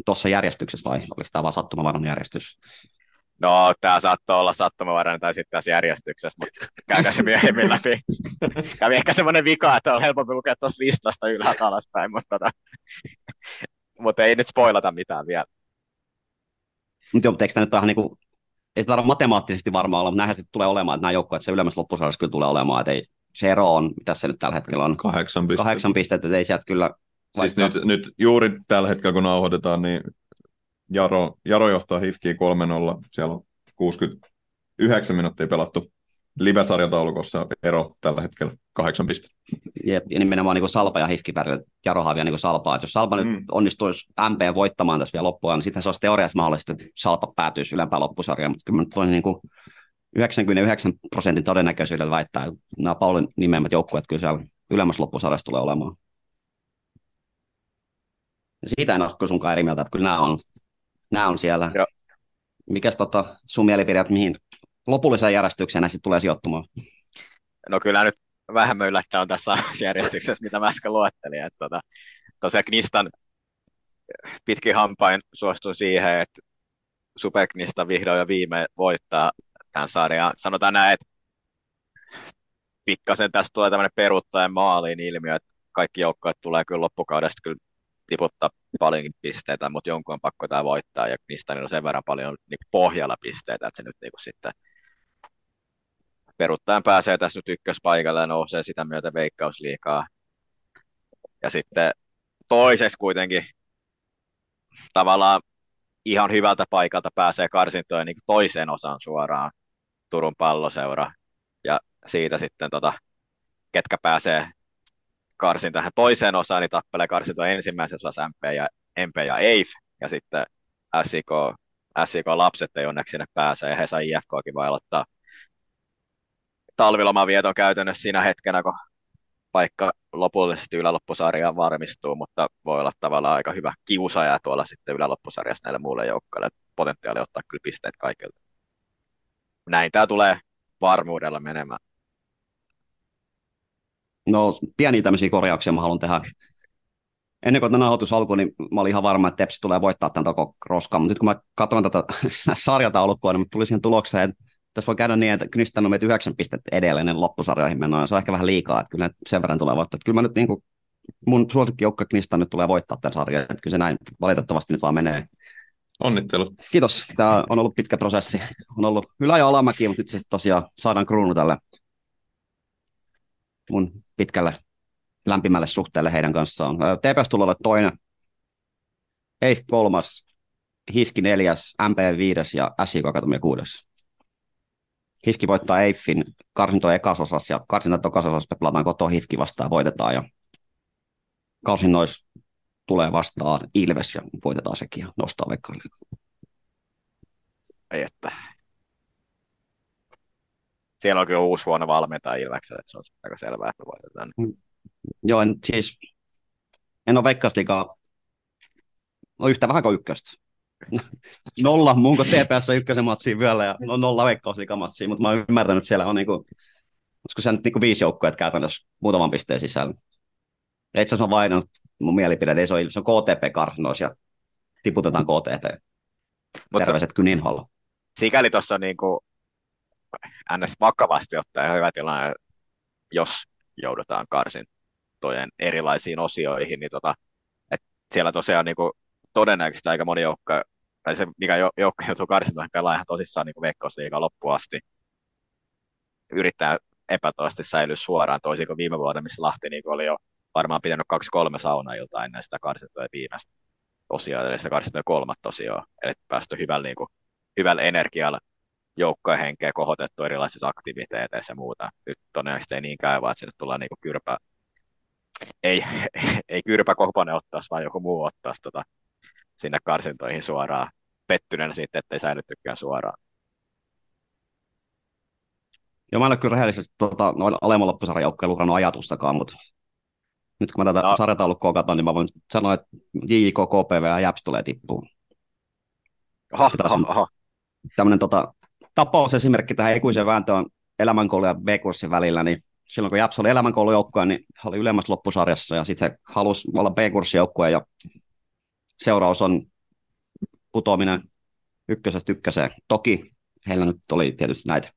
Tuossa järjestyksessä vai oliko tämä vaan sattumavarainen järjestys? No, tämä saattoi olla sattumavarainen tai sitten tässä järjestyksessä, mutta käydään se myöhemmin läpi. Kävi ehkä semmoinen vika, että on helpompi lukea tuossa listasta ylhäältä alaspäin, mutta, tota, mutta ei nyt spoilata mitään vielä. Mutta joo, mutta eikö tämä nyt ole ihan niin kuin... Ei sitä tarvitse matemaattisesti varmaan olla, mutta näinhän sitten tulee olemaan, että nämä joukkueet se ylemmässä loppusarjassa kyllä tulee olemaan, että ei, se ero on, mitä se nyt tällä hetkellä on, kahdeksan pistettä, kahdeksan pistettä että ei sieltä kyllä... Siis nyt, nyt juuri tällä hetkellä, kun nauhoitetaan, niin Jaro, Jaro johtaa H I F K:ä kolme nolla, siellä on kuusikymmentäyhdeksän minuuttia pelattu live-sarjataulukossa ero tällä hetkellä kahdeksan pistettä. Jep, ja nimenomaan niin kuin Salpa ja H I F K välillä, Jaro havia niin kuin Salpaa, että jos Salpa mm. nyt onnistuisi M P voittamaan tässä vielä loppuun, niin sitten se olisi teoriassa mahdollista, että Salpa päätyisi ylempään loppusarjaan, mutta kyllä mä nyt voisin niin kuin yhdeksänkymmentäyhdeksän prosentin todennäköisyydellä väittää, että nämä Paulin nimeämät joukkueet kyllä siellä ylemmässä loppusarjassa tulee olemaan. Ja siitä en ole sunkaan eri mieltä, että kyllä nämä on, nämä on siellä. Joo. Mikäs tota, sun mielipide, että mihin lopulliseen järjestykseen näistä tulee sijoittumaan? No kyllä nyt vähemmän yllättäen on tässä järjestyksessä, mitä mä äsken luettelin. Että tota, tosiaan Knistan pitkin hampain suostun siihen, että Superknista vihdoin ja viime voittaa tämän sarjan. Sanotaan näin, että pikkasen tässä tulee tämmöinen peruuttajan maaliin ilmiö, että kaikki joukkueet tulee kyllä loppukaudesta kyllä tiputtaa paljonkin pisteitä, mutta jonkun on pakko tämä voittaa, ja Knistanilla on sen verran paljon niin pohjalla pisteitä, että se nyt niin kuin sitten peruttaen pääsee tässä nyt ykköspaikalle ja nousee sitä myötä Veikkausliigaa. Ja sitten toiseksi kuitenkin tavallaan ihan hyvältä paikalta pääsee karsintojen niin toiseen osaan suoraan Turun Palloseura. Ja siitä sitten, tota, ketkä pääsee karsintaan toiseen osaan, niin tappelee karsintojen ensimmäisen osassa M P ja, M P ja E I F. Ja sitten S J K Lapset ei onneksi sinne pääse ja Hesan I F K:kin voi aloittaa talviloman vieton käytännössä siinä hetkenä, kun paikka lopullisesti yläloppusarjaan varmistuu, mutta voi olla tavallaan aika hyvä kiusaaja tuolla sitten yläloppusarjassa näille muille joukkoille. Potentiaali ottaa kyllä pisteet kaikilta. Näin tämä tulee varmuudella menemään. No pieniä tämmöisiä korjauksia mä haluan tehdä. Ennen kuin tämä nauhoitus alkoi, niin mä olin ihan varma, että Tepsi tulee voittaa tämän koko roskan, mutta nyt kun mä katson tätä sarjataulukkoa, niin tuli siihen tulokseen, että tässä voi käydä niin, että Knistän on meitä yhdeksän pistettä edelleen niin loppusarjoihin mennään. Se on ehkä vähän liikaa, että kyllä sen verran tulee voittaa. Että kyllä mä nyt niin kuin, mun suosikkijoukka Knistän nyt tulee voittaa tämän sarjan. Että kyllä se näin valitettavasti nyt vaan menee. Onnittelut. Kiitos. Tämä on ollut pitkä prosessi. On ollut ylä- ja alamäki, mutta nyt se tosiaan saadaan kruunu tälle mun pitkälle lämpimälle suhteelle heidän kanssaan. T P S tulee toinen, E I F kolmas, H I F K neljäs, M P viides ja S J K Akatemia kuudes. H I F K voittaa E I F:n karsintojen ekasosassa ja karsintojen tokasosassa pelataan kotoa H I F K vastaan ja voitetaan. Ja kausinnoissa tulee vastaan Ilves ja voitetaan sekin ja nostaa Veikkausliigaa. Ei, että siellä on kyllä uusi huono valmentaja Ilveksellä, että se on aika selvää, että voitetaan. Mm. Joo, en, siis en ole Veikkausliigaa no yhtä vähän kuin ykköstä. Nolla munko T P S ykkösen matsiin vielä ja no nolla Veikkausliigan matsiin, mutta mä oon ymmärtänyt, että siellä on niinku, olisiko se nyt niinku viisi joukkoa, että käytännössä muutaman pisteen sisällä. Ja itse asiassa mä vainannut mun mielipide, että ei se ole, se on K T P-karsinous ja tiputetaan K T P. Mutta terveiset Kyninhalla. Sikäli tuossa on niin kuin ns. Vakavasti ottaen hyvä tilanne, jos joudutaan karsintojen erilaisiin osioihin, niin tota, et siellä tosiaan niin kuin todennäköisesti aika moni joukko, tai se mikä joukko joutuu karsintoihin pelaa ihan tosissaan niin kuin Veikkausliigan loppuun asti, yrittää epätoisesti säilyä suoraan toisin kuin viime vuonna, missä Lahti niin kuin oli jo varmaan pitänyt kaksi kolme sauna-iltaa ennen sitä karsintojen viimeistä osioita, eli sitä karsintojen kolmatta osioa, eli päästy hyvällä, niin kuin, hyvällä energialla joukkojen henkeä kohotettu erilaisissa aktiviteeteissa ja muuta. Nyt todennäköisesti ei niinkään, vaan että sinne tullaan niin kuin kyrpä, ei, ei kyrpä Koponen ottaisi, vaan joku muu ottaisi tota, sinne karsintoihin suoraan, pettyneenä sitten, ettei säilyttykään suoraan. Joo, mä en ole kyllä rehellisesti tota, noilla alemman loppusarjan joukkojen luhrannut ajatustakaan, mutta nyt kun mä tätä no. sarjataulukkoa katson, niin mä voin sanoa, että J K, K P V ja J A P S tulee tippuun. Aha, aha, aha. Tämmöinen tota, tapausesimerkki tähän ikuiseen vääntöön elämänkoulu ja B-kurssin välillä, niin silloin kun J A P S oli elämänkoulujoukkoja, niin hän oli ylemmässä loppusarjassa ja sitten se halusi olla B-kurssijoukkoja ja seuraus on putoaminen ykkösestä ykköseen. Toki heillä nyt oli tietysti näitä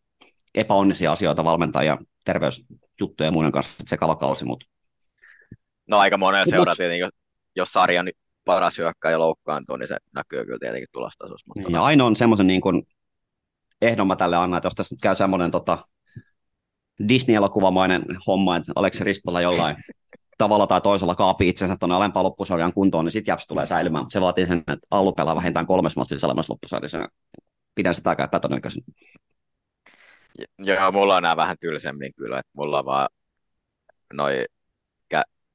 epäonnisia asioita valmentajia, terveysjuttuja ja muiden kanssa se kalakausi, mutta no aika monen seuraa tietenkin, jos, jos sarjan paras hyökkääjä loukkaantuu, niin se näkyy kyllä tietenkin tulostasossa. Mutta ja ainoa on semmoisen niin kuin ehdon mä tälle annan, että jos tässä nyt käy semmoinen tota, Disney-elokuvamainen homma, että Aleksi Ristola jollain tavalla tai toisella kaapii itsensä tuonne alempaan loppusarjan kuntoon, niin sitten J A P S tulee säilymään. Se vaatii sen, että Allu pelaa vähintään kolmes matsissa olemassa loppusarjassa. Pidän sitä aika epätodennäköisenä. Joo, mulla on nämä vähän tylsemmin kyllä, että mulla on vaan noin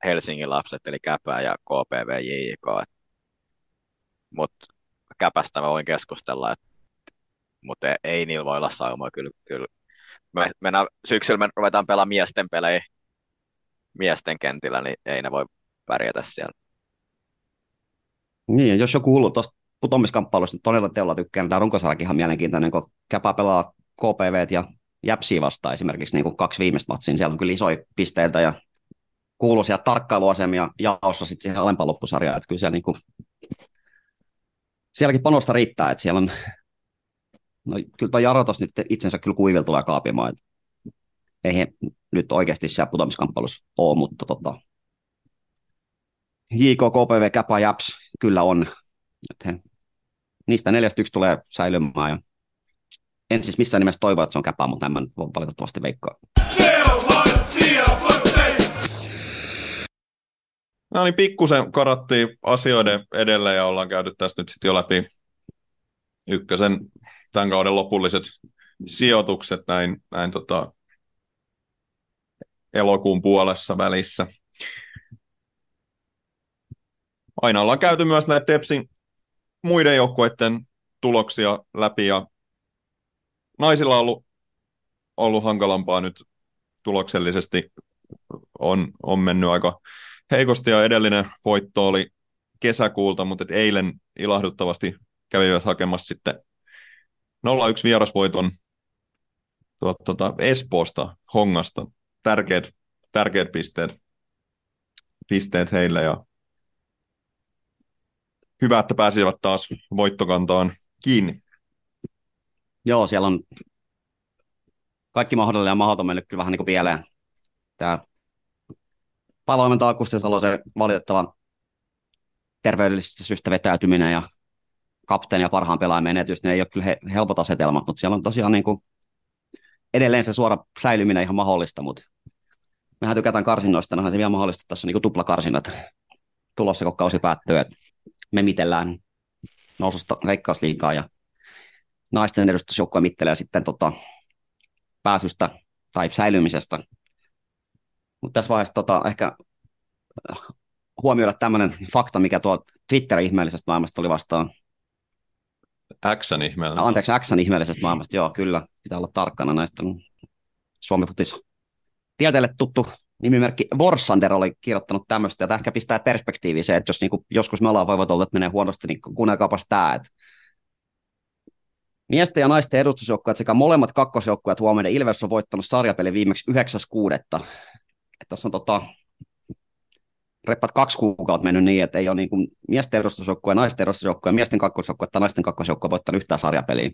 Helsingin lapset, eli Käpä ja K P V J K. Mutta Käpästä mä voin keskustella, mutta ei niillä voi olla saumoja. Kyllä, kyllä. Me, mennään, syksyllä me ruvetaan pelaamaan miesten pelejä miesten kentillä, niin ei ne voi pärjätä siellä. Niin, jos joku hullu tuosta putomiskamppailusta todella teolla tykkää, tämä runkosarjakin ihan mielenkiintoinen, kun Käpä pelaa K P V:t ja J A P S:ia vastaan esimerkiksi niin kuin kaksi viimeistä matsia. Siellä on kyllä isoja pisteitä ja kuuluisia tarkkailuasemia jaossa sitten siihen alempaan loppusarjaan, että kyllä siellä niinku, sielläkin panosta riittää, että siellä on, no kyllä tuo Jaro tuossa nyt itsensä kyllä kuivilla tulee kaapimaan, että ei he nyt oikeasti siellä putoamiskamppailussa ole, mutta tota, J K, K P V, Käpä, J A P S kyllä on, että he, niistä neljästä yksi tulee säilymään ja en siis missään nimessä toivoa, että se on Käpää, mutta en voi valitettavasti veikkaa. No niin, pikkusen karattiin asioiden edellä ja ollaan käyty tästä nyt sitten jo läpi ykkösen tämän kauden lopulliset sijoitukset näin, näin tota, elokuun puolessa välissä. Aina ollaan käyty myös näitä Tepsin muiden joukkueiden tuloksia läpi ja naisilla on ollut, ollut hankalampaa nyt tuloksellisesti, on, on mennyt aika heikosti ja edellinen voitto oli kesäkuulta, mutta eilen ilahduttavasti kävivät hakemassa sitten nolla yksi vierasvoiton tuota, Espoosta, Hongasta. Tärkeät, tärkeät pisteet, pisteet heille ja hyvä, että pääsivät taas voittokantaan kiinni. Joo, siellä on kaikki mahdollinen ja mahdoton mennyt kyllä vähän niin kuin pieleen. Tämä Palomenta Akustisalo, se valitettavan terveydellisistä syystä vetäytyminen ja kapteeni ja parhaan pelaajan menetys, ne ei ole kyllä he, helpot asetelmat, mutta siellä on tosiaan niin kuin edelleen se suora säilyminen ihan mahdollista, mutta mehän tykätään karsinnoista, onhan se vielä mahdollista, että tässä on niin kuin tuplakarsinnat tulossa, kun kausi päättyy, että me mitellään noususta Veikkausliigaa ja naisten edustusjoukkoja mittelee sitten tota pääsystä tai säilymisestä. Mutta tässä vaiheessa tota, ehkä huomioida tämmöinen fakta, mikä tuo Twitterin ihmeellisestä maailmasta tuli vastaan. X:n ihmeellisestä. No, anteeksi, X:n ihmeellisestä maailmasta, joo, kyllä. Pitää olla tarkkana näistä. Suomi futis. Tieteelle tuttu nimimerkki Vorsander oli kirjoittanut tämmöistä, ja tämä ehkä pistää perspektiiviin se, että jos niinku joskus me ollaan voivoteltu, että menee huonosti, niin kuunnelkaapas tämä, että miesten ja naisten edustusjoukkueet sekä molemmat kakkosjoukkueet huomioiden Ilves on voittanut sarjapeli viimeksi yhdeksäs kuudetta. Tässä on tota, reppat kaksi kuukautta mennyt niin, että ei ole niin kuin miesten edustusjoukkueen, naisten edustusjoukkueen, miesten kakkosjoukkueen tai naisten kakkosjoukkueen voittanut yhtään sarjapeliä.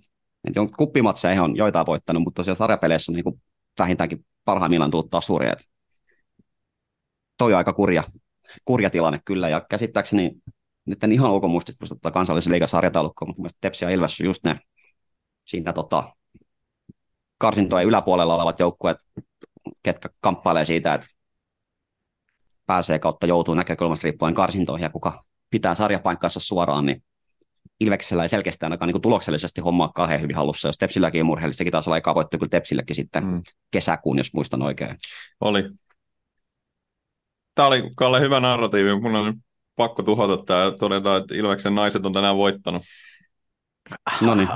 Kuppimatseja on joitain voittanut, mutta tosiaan sarjapeleissä on niin kuin vähintäänkin parhaimmillaan tullut taas suuria. Toi on aika kurja, kurja tilanne kyllä, ja käsittääkseni nyt en ihan ulkomuistista ottaa kansallisen liigan sarjataulukkoon, mutta mielestäni Tepsi ja Ilves on just ne siinä tota, karsintojen yläpuolella olevat joukkueet, ketkä kamppailee siitä, että pääsee kautta joutuu näkökulmasta riippuen karsintoihin, ja kuka pitää sarjapaikkansa suoraan, niin Ilveksellä ei selkeästi ainakaan niin kuin tuloksellisesti hommaa kahden hyvin hallussa, jos Tepsilläkin on murheellista, sekin taas oli aikaa voittu kyllä Tepsilläkin sitten mm. kesäkuun, jos muistan oikein. Oli. Tämä oli, Kalle, hyvä narratiivi. Mun on pakko tuhota tämä ja todeta, että Ilveksen naiset on tänään voittanut. No niin.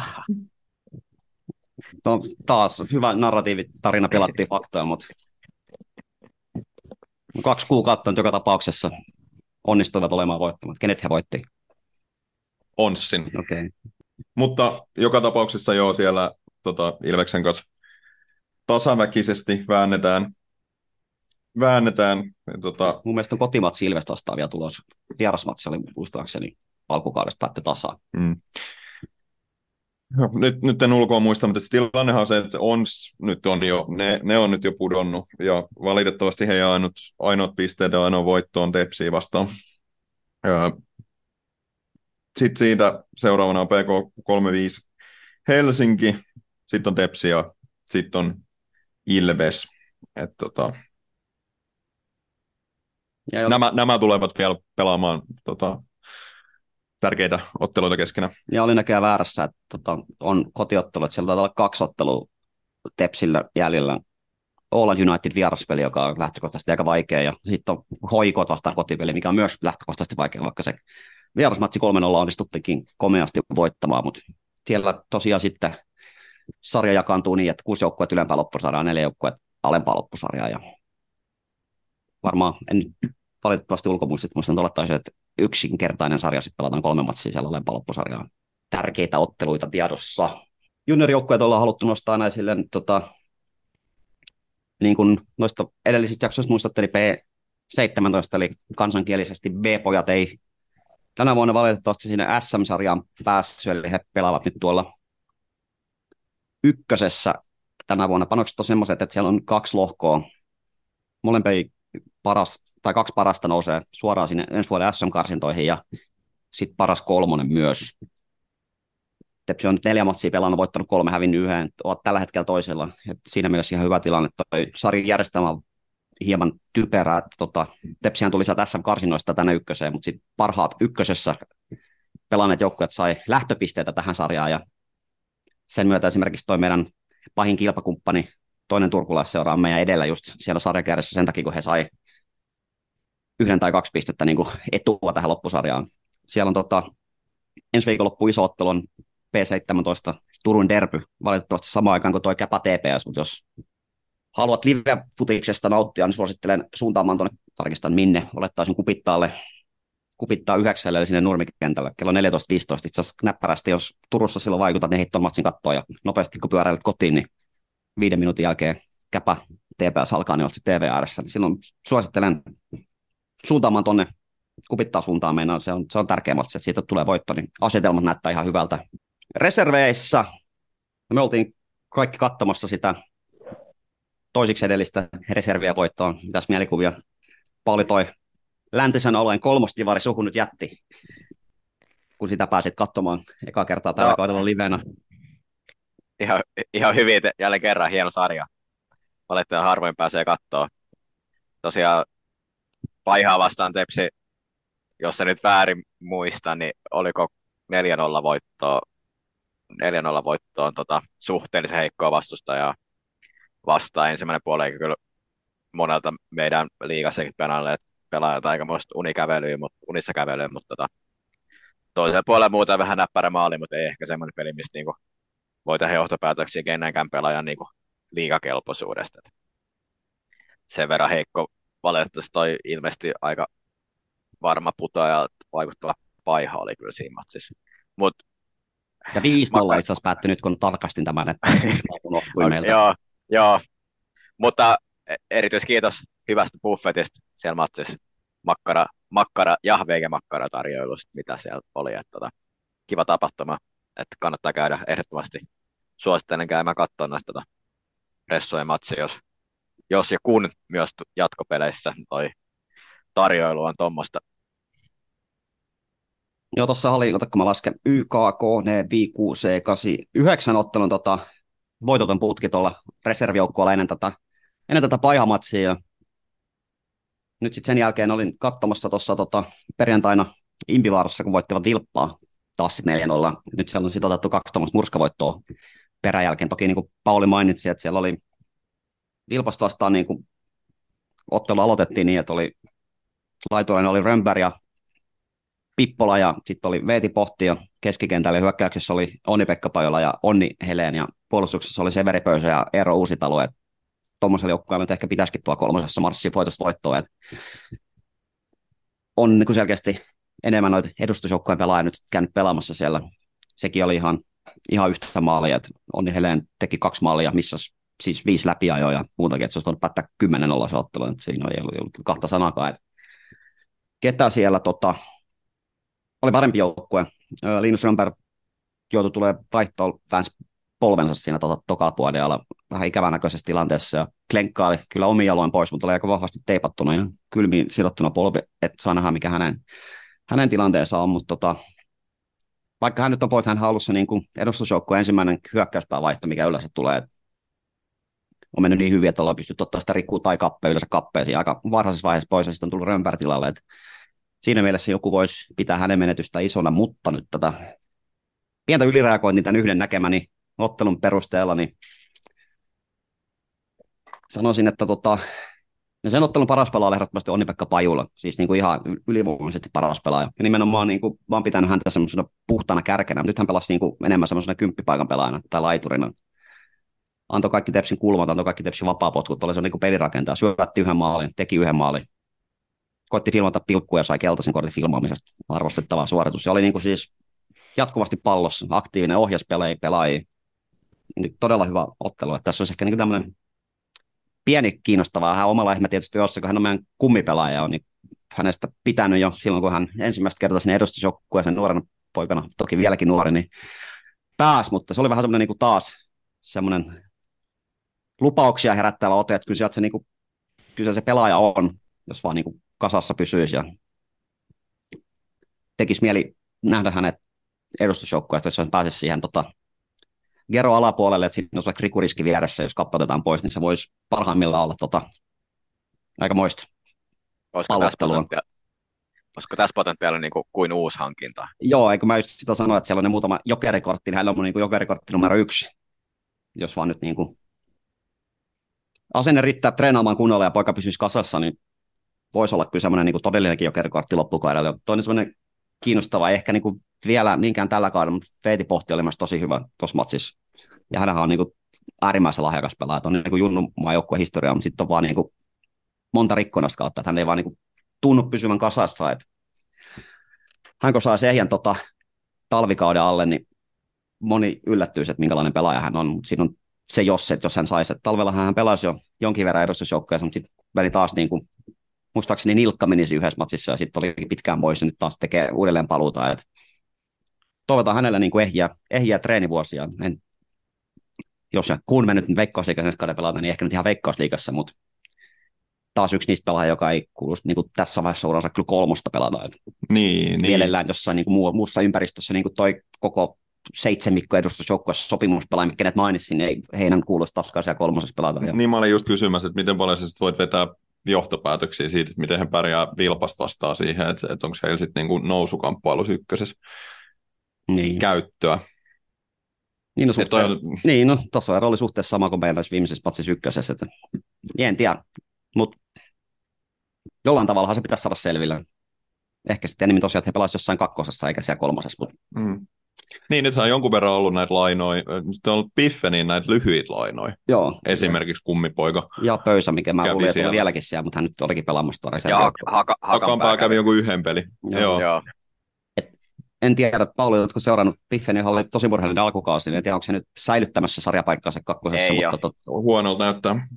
No, taas hyvä narratiivi. Tarina pelattiin faktoja, mutta kaksi kuukautta joka tapauksessa onnistuivat olemaan voittamat. Kenet he voitti? Onssin. Okei. Okay. Mutta joka tapauksessa joo, siellä tota, Ilveksen kanssa tasaväkisesti väännetään. Väännetään. Tota... Mun mielestä on kotimatsi Ilves vastaan vielä tulos. Vierasmatsi oli muistaakseni alkukaudesta päättyi tasaan. Mm. No, nyt, nyt en ulkoa muista, mutta tilannehan on se, että ons, nyt on jo, ne, ne on nyt jo pudonnut. Ja valitettavasti heidän ainut, ainoat pisteet ja ainoa voitto on Tepsiä vastaan. Ja... Sitten siitä seuraavana on P K kolmekymmentäviisi Helsinki, sitten on Tepsi ja sitten on Ilves. Et, tota... Ja nämä, nämä tulevat vielä pelaamaan tota, tärkeitä otteluita keskenään. Ja oli näköjään väärässä, että tota, on kotiottelu, että siellä taitaa olla kaksi ottelua Tepsillä jäljellä. Oulun United vieraspeli, joka on lähtökohtaisesti aika vaikea, ja sitten on Hoikot vastaan kotipeli, mikä on myös lähtökohtaisesti vaikea, vaikka se vierasmatsi kolme nolla onnistuttikin komeasti voittamaan, mutta siellä tosiaan sitten sarja jakaantuu niin, että kuusi joukkuetta ylempää loppusarjaa, neljä joukkuetta alempaa loppusarjaa, ja varmaan en valitettavasti ulkomuistit muistan olettaisiin, että yksinkertainen sarja, sitten pelataan kolme matsia siellä alempaa loppusarjaa. Tärkeitä otteluita tiedossa. Juniorijoukkueet ollaan haluttu nostaa näin silleen, tota, niin kuin noista edellisistä jaksoista muistatteli P seitsemäntoista, eli kansankielisesti B-pojat ei tänä vuonna valitettavasti siinä S M-sarjaan päässyt, eli he pelaavat nyt tuolla ykkösessä tänä vuonna. Panokset on semmoiset, että siellä on kaksi lohkoa, molempia paras, tai kaksi parasta nousee suoraan sinne ensi vuoden S M-karsintoihin, ja sitten paras kolmonen myös. Tepsi on nyt neljä matsia pelannut, voittanut kolme, hävinnyt yhden, ovat tällä hetkellä toisella. Et siinä mielessä ihan hyvä tilanne. Toi sarjan järjestelmä on hieman typerää. Tota, Tepsihän tuli sieltä S M-karsinnoista tänne ykköseen, mutta sitten parhaat ykkösessä pelanneet joukkueet sai lähtöpisteitä tähän sarjaan, ja sen myötä esimerkiksi toi meidän pahin kilpakumppani, toinen turkulaisseura on meidän edellä just siellä sarjakärjessä sen takia, kun he sai yhden tai kaksi pistettä niin kuin etua tähän loppusarjaan. Siellä on tota, ensi viikonloppu iso ottelu on P seitsemäntoista Turun derby, valitettavasti samaan aikaan kuin toi Käpä T P S, mutta jos haluat live-futiksesta nauttia, niin suosittelen suuntaamaan tuonne, tarkistan minne, olettaisin Kupittaalle, Kupittaa yhdeksälle, eli sinne nurmikentälle, kello neljätoista viisitoista, itse asiassa näppärästi, jos Turussa silloin vaikutat, niin hittoon matsin kattoa, ja nopeasti kun pyöräilet kotiin, niin viiden minuutin jälkeen Käpä T P S alkaa, niin olet sitten T V ääressä, niin silloin suosittelen suuntaamaan tuonne Kupittaa suuntaan meinaan, se on, se on tärkeä matsi, että siitä tulee voitto, niin asetelmat näyttää ihan hyvältä. Reserveissä me oltiin kaikki katsomassa sitä toisiksi edellistä reserviä voittoon. Mitäs mielikuvia? Pauli, toi läntisen alueen kolmostivari suhu nyt jätti, kun sitä pääsit katsomaan eka kertaa tällä no. kaudella livenä. Ihan, ihan hyvin, jälleen kerran hieno sarja. Valitettavasti harvoin pääsee katsoa. Tosiaan Paihaa vastaan Tepsi, jos se nyt väärin muista, niin oliko neljä nolla voittoa, neljä nolla voittoa on tota, suhteellisen heikkoa vastustajaa vastaan ensimmäinen puoli, eikä kyllä monelta meidän liigassakin penalleet pelaajalta aikamoista unikävelyä, mutta unissa kävelyä, mutta tota, toisella puolella muuta vähän näppärä maali, mutta ei ehkä semmoinen peli, mistä niinku voi tehdä johtopäätöksiä kenenkään pelaajan niinku liigakelpoisuudesta. Et sen verran heikko valitettavasti toi ilmeisesti aika varma putoaja vaikuttava paiha oli kyllä siinä matsissa. Mut, ja viisi nolla mä... itse asiassa päättyi nyt, kun tarkastin tämän, että unohtui meiltä. Joo, joo, mutta erityiskiitos hyvästä buffetista siellä matsissa. Makkara, makkara ja veikemakkara tarjoilusta, mitä siellä oli. Että tota, kiva tapahtuma, että kannattaa käydä ehdottomasti. Suosittelen käymään katsomaan näitä tota, ressojen matsia, jos, jos ja kun myös jatkopeleissä toi tarjoilu on tuommoista. Joo, tuossa oli, otakko mä lasken, Y K K, N V Q C kahdeksan, yhdeksän ottelun tota, voitoton putki tuolla reservijoukkueella ennen tätä, ennen tätä paihamatsia. Nyt sitten sen jälkeen olin katsomassa tuossa tota, perjantaina Impivaarassa, kun voittivat Vilppaa taas neljä nolla. Nyt siellä on sitten otettu kaksi tuommoista murskavoittoa peräjälkeen. Toki niin kuin Pauli mainitsi, että siellä oli Vilpasta vastaan niin kuin ottelu aloitettiin niin, että oli laitureina oli Rönnberg ja Pippola ja sitten oli Veeti Pohti ja keskikentällä hyökkäyksessä oli Onni-Pekka Pajola ja Onni Heleen ja puolustuksessa oli Severi Pöysä ja Eero Uusitalo. Tuommoiselle joukkueelle nyt ehkä pitäisikin tuolla kolmosessa marssia voitosta voittoa. Et on niin selkeästi enemmän noita edustusjoukkojen pelaajia nyt käynyt pelaamassa siellä. Sekin oli ihan, ihan yhtä maalia. Et Onni Heleen teki kaksi maalia, missä siis viisi läpiajoa ja muutakin, että se olisi voinut päättää kymmenen olla se ottelu. Et siinä ei ollut kahta sanakaan. Et ketä siellä tota, oli parempi joukkue. Linus Rönnberg joutui tulee vaihtoon polvensa siinä tota, tokapuolealla vähän ikävän näköisessä tilanteessa ja Klenkka oli kyllä omin jaloin pois, mutta oli aika vahvasti teipattuna ja kylmiin sidottuna polvi, että saa nähdä mikä hänen, hänen tilanteensa on, mutta tota, vaikka hän nyt on pois, hän on ollut se niin kuin edustusjoukkueen ensimmäinen hyökkäyspäävaihto, mikä yleensä tulee, että on mennyt niin hyvin, että ollaan pystytty ottaa sitä rikkuu tai kappea, yleensä kappeisiin aika varhaisessa vaiheessa pois ja sitten on tullut Rönnberg tilalle, että siinä mielessä joku voisi pitää hänen menetystä isona, mutta nyt tätä pientä ylireagointia tämän yhden näkemäni ottelun perusteella, niin sanoisin, että tota, ja sen ottelun paras pelaaja on ehdottomasti Onni-Pekka Pajula, siis niinku ihan ylivoimaisesti paras pelaaja. Ja nimenomaan niinku, vaan pitänyt häntä semmoisena puhtaana kärkenä, mutta nyt hän pelasi niinku enemmän semmoisena kymppipaikan pelaajana tai laiturina. Antoi kaikki Tepsin kulmat, antoi kaikki Tepsin vapaapotkut, oli se niinku pelirakentaja, syötti yhden maalin, teki yhden maalin. Koitti filmata pilkkuja ja sai keltaisen kortin filmaamisesta, arvostettava suoritus. Ja oli niinku siis jatkuvasti pallossa, aktiivinen ohjas pelaajia. Nyt todella hyvä ottelu, että tässä olisi ehkä niinku tämmöinen pieni kiinnostavaa. Hän omalla ihme tietysti jossa, kun hän on meidän kummipelaaja on, niin hänestä pitänyt jo silloin, kun hän ensimmäistä kertaa sinne edustusjoukkueeseen nuorena poikana, toki vieläkin nuori, niin pääsi, mutta se oli vähän semmoinen niin taas semmoinen lupauksia herättävä ote, että kyllä se, niin kuin, kyllä se pelaaja on, jos vaan niin kuin kasassa pysyisi ja tekisi mieli nähdä hänet edustusjoukkueesta, jos hän pääsisi siihen tota, Gero alapuolelle, että siinä olisi vaikka rikuriski vieressä, jos kappotetaan pois, niin se voisi parhaimmillaan olla tota, aika moista pallottelua. Olisiko tässä potentiaali niin kuin, kuin uusi hankinta? Joo, eikö mä just sitä sanoa, että siellä on ne muutama jokerikortti, niin hän on mun niin jokerikortti numero yksi, jos vaan nyt niin kuin asenne riittää treenaamaan kunnolla ja poika pysyisi kasassa, niin voisi olla kyllä semmoinen niin todellinenkin jokerikortti loppukaudella. Toinen semmoinen kiinnostavaa, ehkä niin kuin vielä niinkään tällä kaudella, mutta Veeti Pohti oli myös tosi hyvä tuossa matsissa. Ja hänhän on niin kuin äärimmäisen lahjakas pelaaja, että on niin kuin junnumaa joukkueen historiaa, mutta sitten on vaan niin kuin monta rikkonasta kautta, että hän ei vaan niin kuin tunnu pysyvän kasassa. Että hän kun saisi ehjän tota talvikauden alle, niin moni yllättyisi, että minkälainen pelaaja hän on, mutta siinä on se jos, että jos hän saisi, että talvella hän pelasi jo jonkin verran edustusjoukkueessa, mutta sitten meni taas niin kuin muistaakseni nilkka menisi yhdessä matsissa ja sitten oli pitkään pois ja nyt taas tekee uudelleen paluuta. Et toivotaan hänelle niin kuin ehjiä, ehjiä treenivuosia. En, jos ja kun me nyt Veikkausliigassa ensi kauden pelataan, niin ehkä nyt ihan Veikkausliigassa, mutta taas yksi niistä pelaajia, joka ei kuulu niin kuin tässä vaiheessa uransa kyllä kolmosta pelata. Niin, mielellään niin. Jossain niin kuin muussa ympäristössä niin kuin toi koko seitsemikko edustusjoukkueessa sopimuspelaaja, mitkä näitä mainitsin, ei heidän kuuluisi taas ja kolmosessa pelata. Niin mä olin just kysymässä, että miten paljon sä voit vetää johtopäätöksiä siitä, että miten he pärjää Vilpasta vastaan siihen, että, että onko heillä sitten niin nousukamppailussa ykkösessä niin käyttöä. Niin, no, suhteen, on... niin, no tasoero oli suhteessa sama kuin meillä olisi viimeisessä patsissa ykkösessä. Että... En tiedä, mutta jollain tavallahan se pitäisi saada selville. Ehkä sitten enemmän tosiaan, että he pelasivat jossain kakkosessa eikä siellä kolmosessa. Mutta... Mm. Niin, nythän on jonkun verran ollut näitä lainoja. Sitten on ollut Piffeniin näitä lyhyitä lainoja. Joo. Esimerkiksi Kummipoika. Ja Pöysä, mikä mä luulin, että oli vieläkin siellä, mutta hän nyt olikin pelaamassa tuolla. Ja haka, Hakanpää kävi jonkun yhden peli. Joo. Joo. Joo. Et, en tiedä, että Pauli, oletko seurannut Piffeniin, hän oli tosi murheellinen alkukausi. En tiedä, onko se nyt säilyttämässä sarjapaikkaansa kakkosessa. Ei mutta tot... Huonolta näyttää.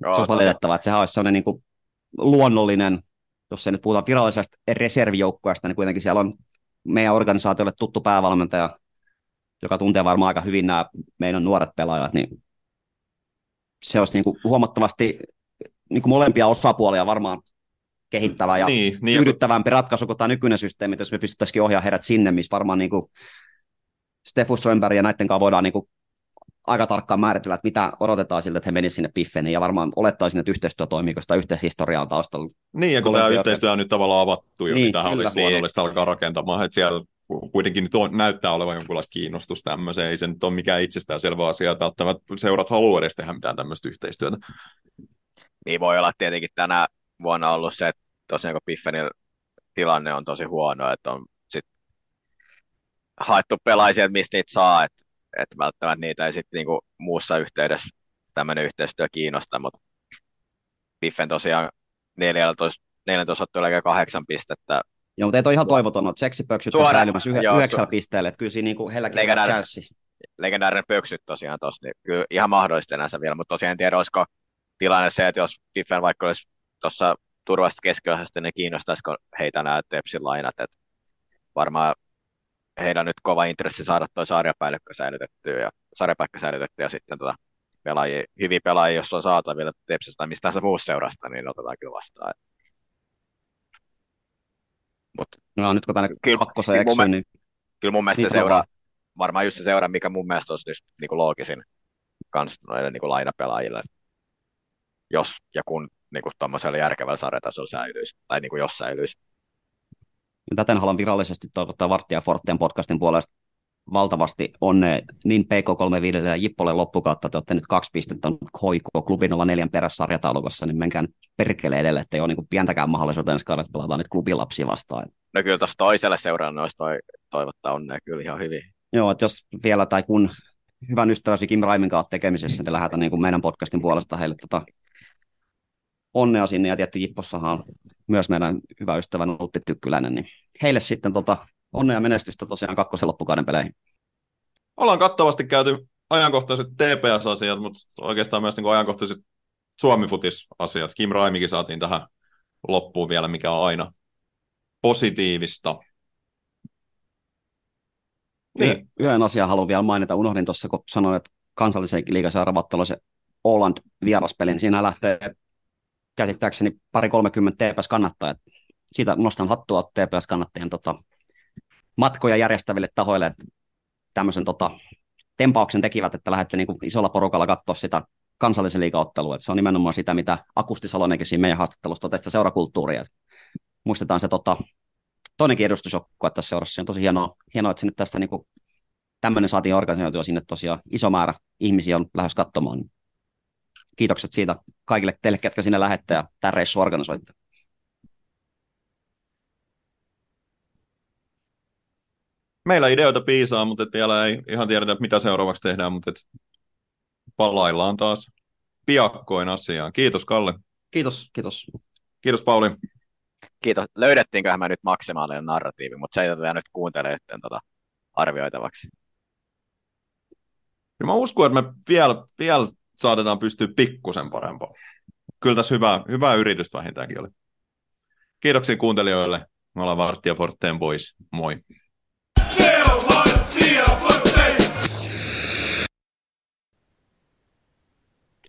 Joo, se on valitettavaa, että sehän olisi sellainen niin kuin luonnollinen, jos ei nyt puhuta virallisesta reservijoukkueesta, niin kuitenkin siellä on meidän organisaatiolle tuttu päävalmentaja, joka tuntee varmaan aika hyvin nämä meidän nuoret pelaajat, niin se olisi niin kuin huomattavasti niin kuin molempia osapuolia varmaan kehittävä ja niin, niin tyydyttävämpi ratkaisu kuin tämä nykyinen systeemi, jos me pystyttäisikin ohjaamaan heidät sinne, missä varmaan niin kuin Steffus Strömberg ja näiden kanssa voidaan niin kuin aika tarkkaan määritellä, että mitä odotetaan siltä, että he menisivät sinne Piffeniin, ja varmaan olettaisin, että yhteistyö toimii, koska sitä yhteishistoriaa on taustalla. Niin, ja kun tämä yhteistyö on nyt tavallaan avattu jo, niin, niin tähän olisi luonnollista alkaa rakentamaan, että siellä kuitenkin nyt on, näyttää olevan jonkinlaista kiinnostusta tämmöiseen, ei se nyt ole mikään itsestäänselvä asia, että välttämättä seurat haluaa edes tehdä mitään tämmöistä yhteistyötä. Niin voi olla tietenkin tänä vuonna ollut se, että tosiaan kun Piffenillä tilanne on tosi huono, että on sit haettu pelaisia, että mistä niitä saa, että että välttämättä niitä ei sitten niinku muussa yhteydessä tämmöinen yhteistyö kiinnosta, mutta Piffen tosiaan neljätoista ottelua eikä kahdeksan pistettä. Joo, mutta ei ole ihan toivoton, että seksipöksyt on säilymässä yhdeksällä pisteellä, että kyllä siinä niinku heilläkin on chanssi. Legendaarinen pöksyt tosiaan tossa, niin kyllä ihan mahdollista enää se vielä, mutta tosiaan en tiedä, olisiko tilanne se, että jos Piffen vaikka olisi tuossa turvasta keskiosasta, niin kiinnostaisiko heitä nämä Tepsin lainat, että varmaan heillä on nyt kova intressi saada tuo sarjapäällikkö säilytettyä ja sarjapaikka säilytettyä ja sitten tota pelaajia, hyviä pelaajia, jos on saatavilla Tepsistä tai mistään muusta seurasta, niin otetaan kyllä vastaan. Mut, no nyt kun tänne kakkoseen eksyy, niin... Kyllä, kyllä mun mielestä niin se seuraa, varmaan just se seuraa, mikä mun mielestä olisi nyt niin kuin loogisin kans noille niin kuin lainapelaajille, jos ja kun niin kuin tuommoisella järkevällä sarjatasolla säilyisi, tai niin kuin jos säilyisi. Täten haluan virallisesti toivottaa Vartti ja Forteen podcastin puolesta valtavasti onnea niin P K kolmekymmentäviisi ja Jippolle loppukautta. Te olette nyt kaksi pistettä H I F K-klubin nolla neljä perässä sarjataulukossa, niin menkää nyt perkele edelle, ettei ole niin pientäkään mahdollisuutta ensi kaudella, että pelataan nyt klubin lapsia vastaan. No kyllä tuossa toisella seurannassa toi, toivottaa onnea kyllä ihan hyvin. Joo, että jos vielä tai kun hyvän ystäväsi Kim Raimin kanssa tekemisessä, niin lähdetään niin meidän podcastin puolesta heille tota onnea sinne, ja tietty Jippossahan on myös meidän hyvä ystävä Nutti Tykkyläinen, niin heille sitten tota, onnea menestystä tosiaan kakkosen loppukauden peleihin. Ollaan kattavasti käyty ajankohtaiset T P S-asiat, mutta oikeastaan myös niin kuin ajankohtaiset Suomi-futis-asiat. Kim Raimikin saatiin tähän loppuun vielä, mikä on aina positiivista. Niin. Yhden asian haluan vielä mainita. Unohdin tuossa, kun sanoin, että kansallisen liigasarjavattelu se Åland-vieraspelin, siinä lähtee käsittääkseni pari kolmekymmentä T P S-kannattajat. Siitä nostan hattua T P S-kannattajien tota, matkoja järjestäville tahoille. Tämmöisen tota, tempauksen tekivät, että lähdette niinku isolla porukalla katsoa sitä kansallisen liigaottelua. Et se on nimenomaan sitä, mitä Akusti Salonenkin siinä meidän haastattelussa totesi, sitä seurakulttuuria. Et muistetaan se tota, toinenkin edustusjoukkue tässä seurassa. Se on tosi hienoa, hienoa että se nyt tästä niinku, tämmöinen saatiin organisoitua sinne tosiaan. Iso määrä ihmisiä on lähes katsomaan. Kiitokset siitä kaikille teille, ketkä sinne lähette ja tämän reissun organisoitte. Meillä ideoita piisaa, mutta vielä ei ihan tiedetä, mitä seuraavaksi tehdään, mutta palaillaan taas piakkoin asiaan. Kiitos Kalle. Kiitos. Kiitos, kiitos Pauli. Kiitos. Löydettiinköhän mä nyt maksimaalinen narratiivi, mutta se ei tätä nyt kuuntele tuota arvioitavaksi. Ja mä uskon, että me vielä... vielä saatetaan pystyä pikkusen parempaan. Kyllä tässä hyvää, hyvää yritystä vähintäänkin oli. Kiitoksia kuuntelijoille. Me ollaan Vartti ja Forteen Boys. Moi!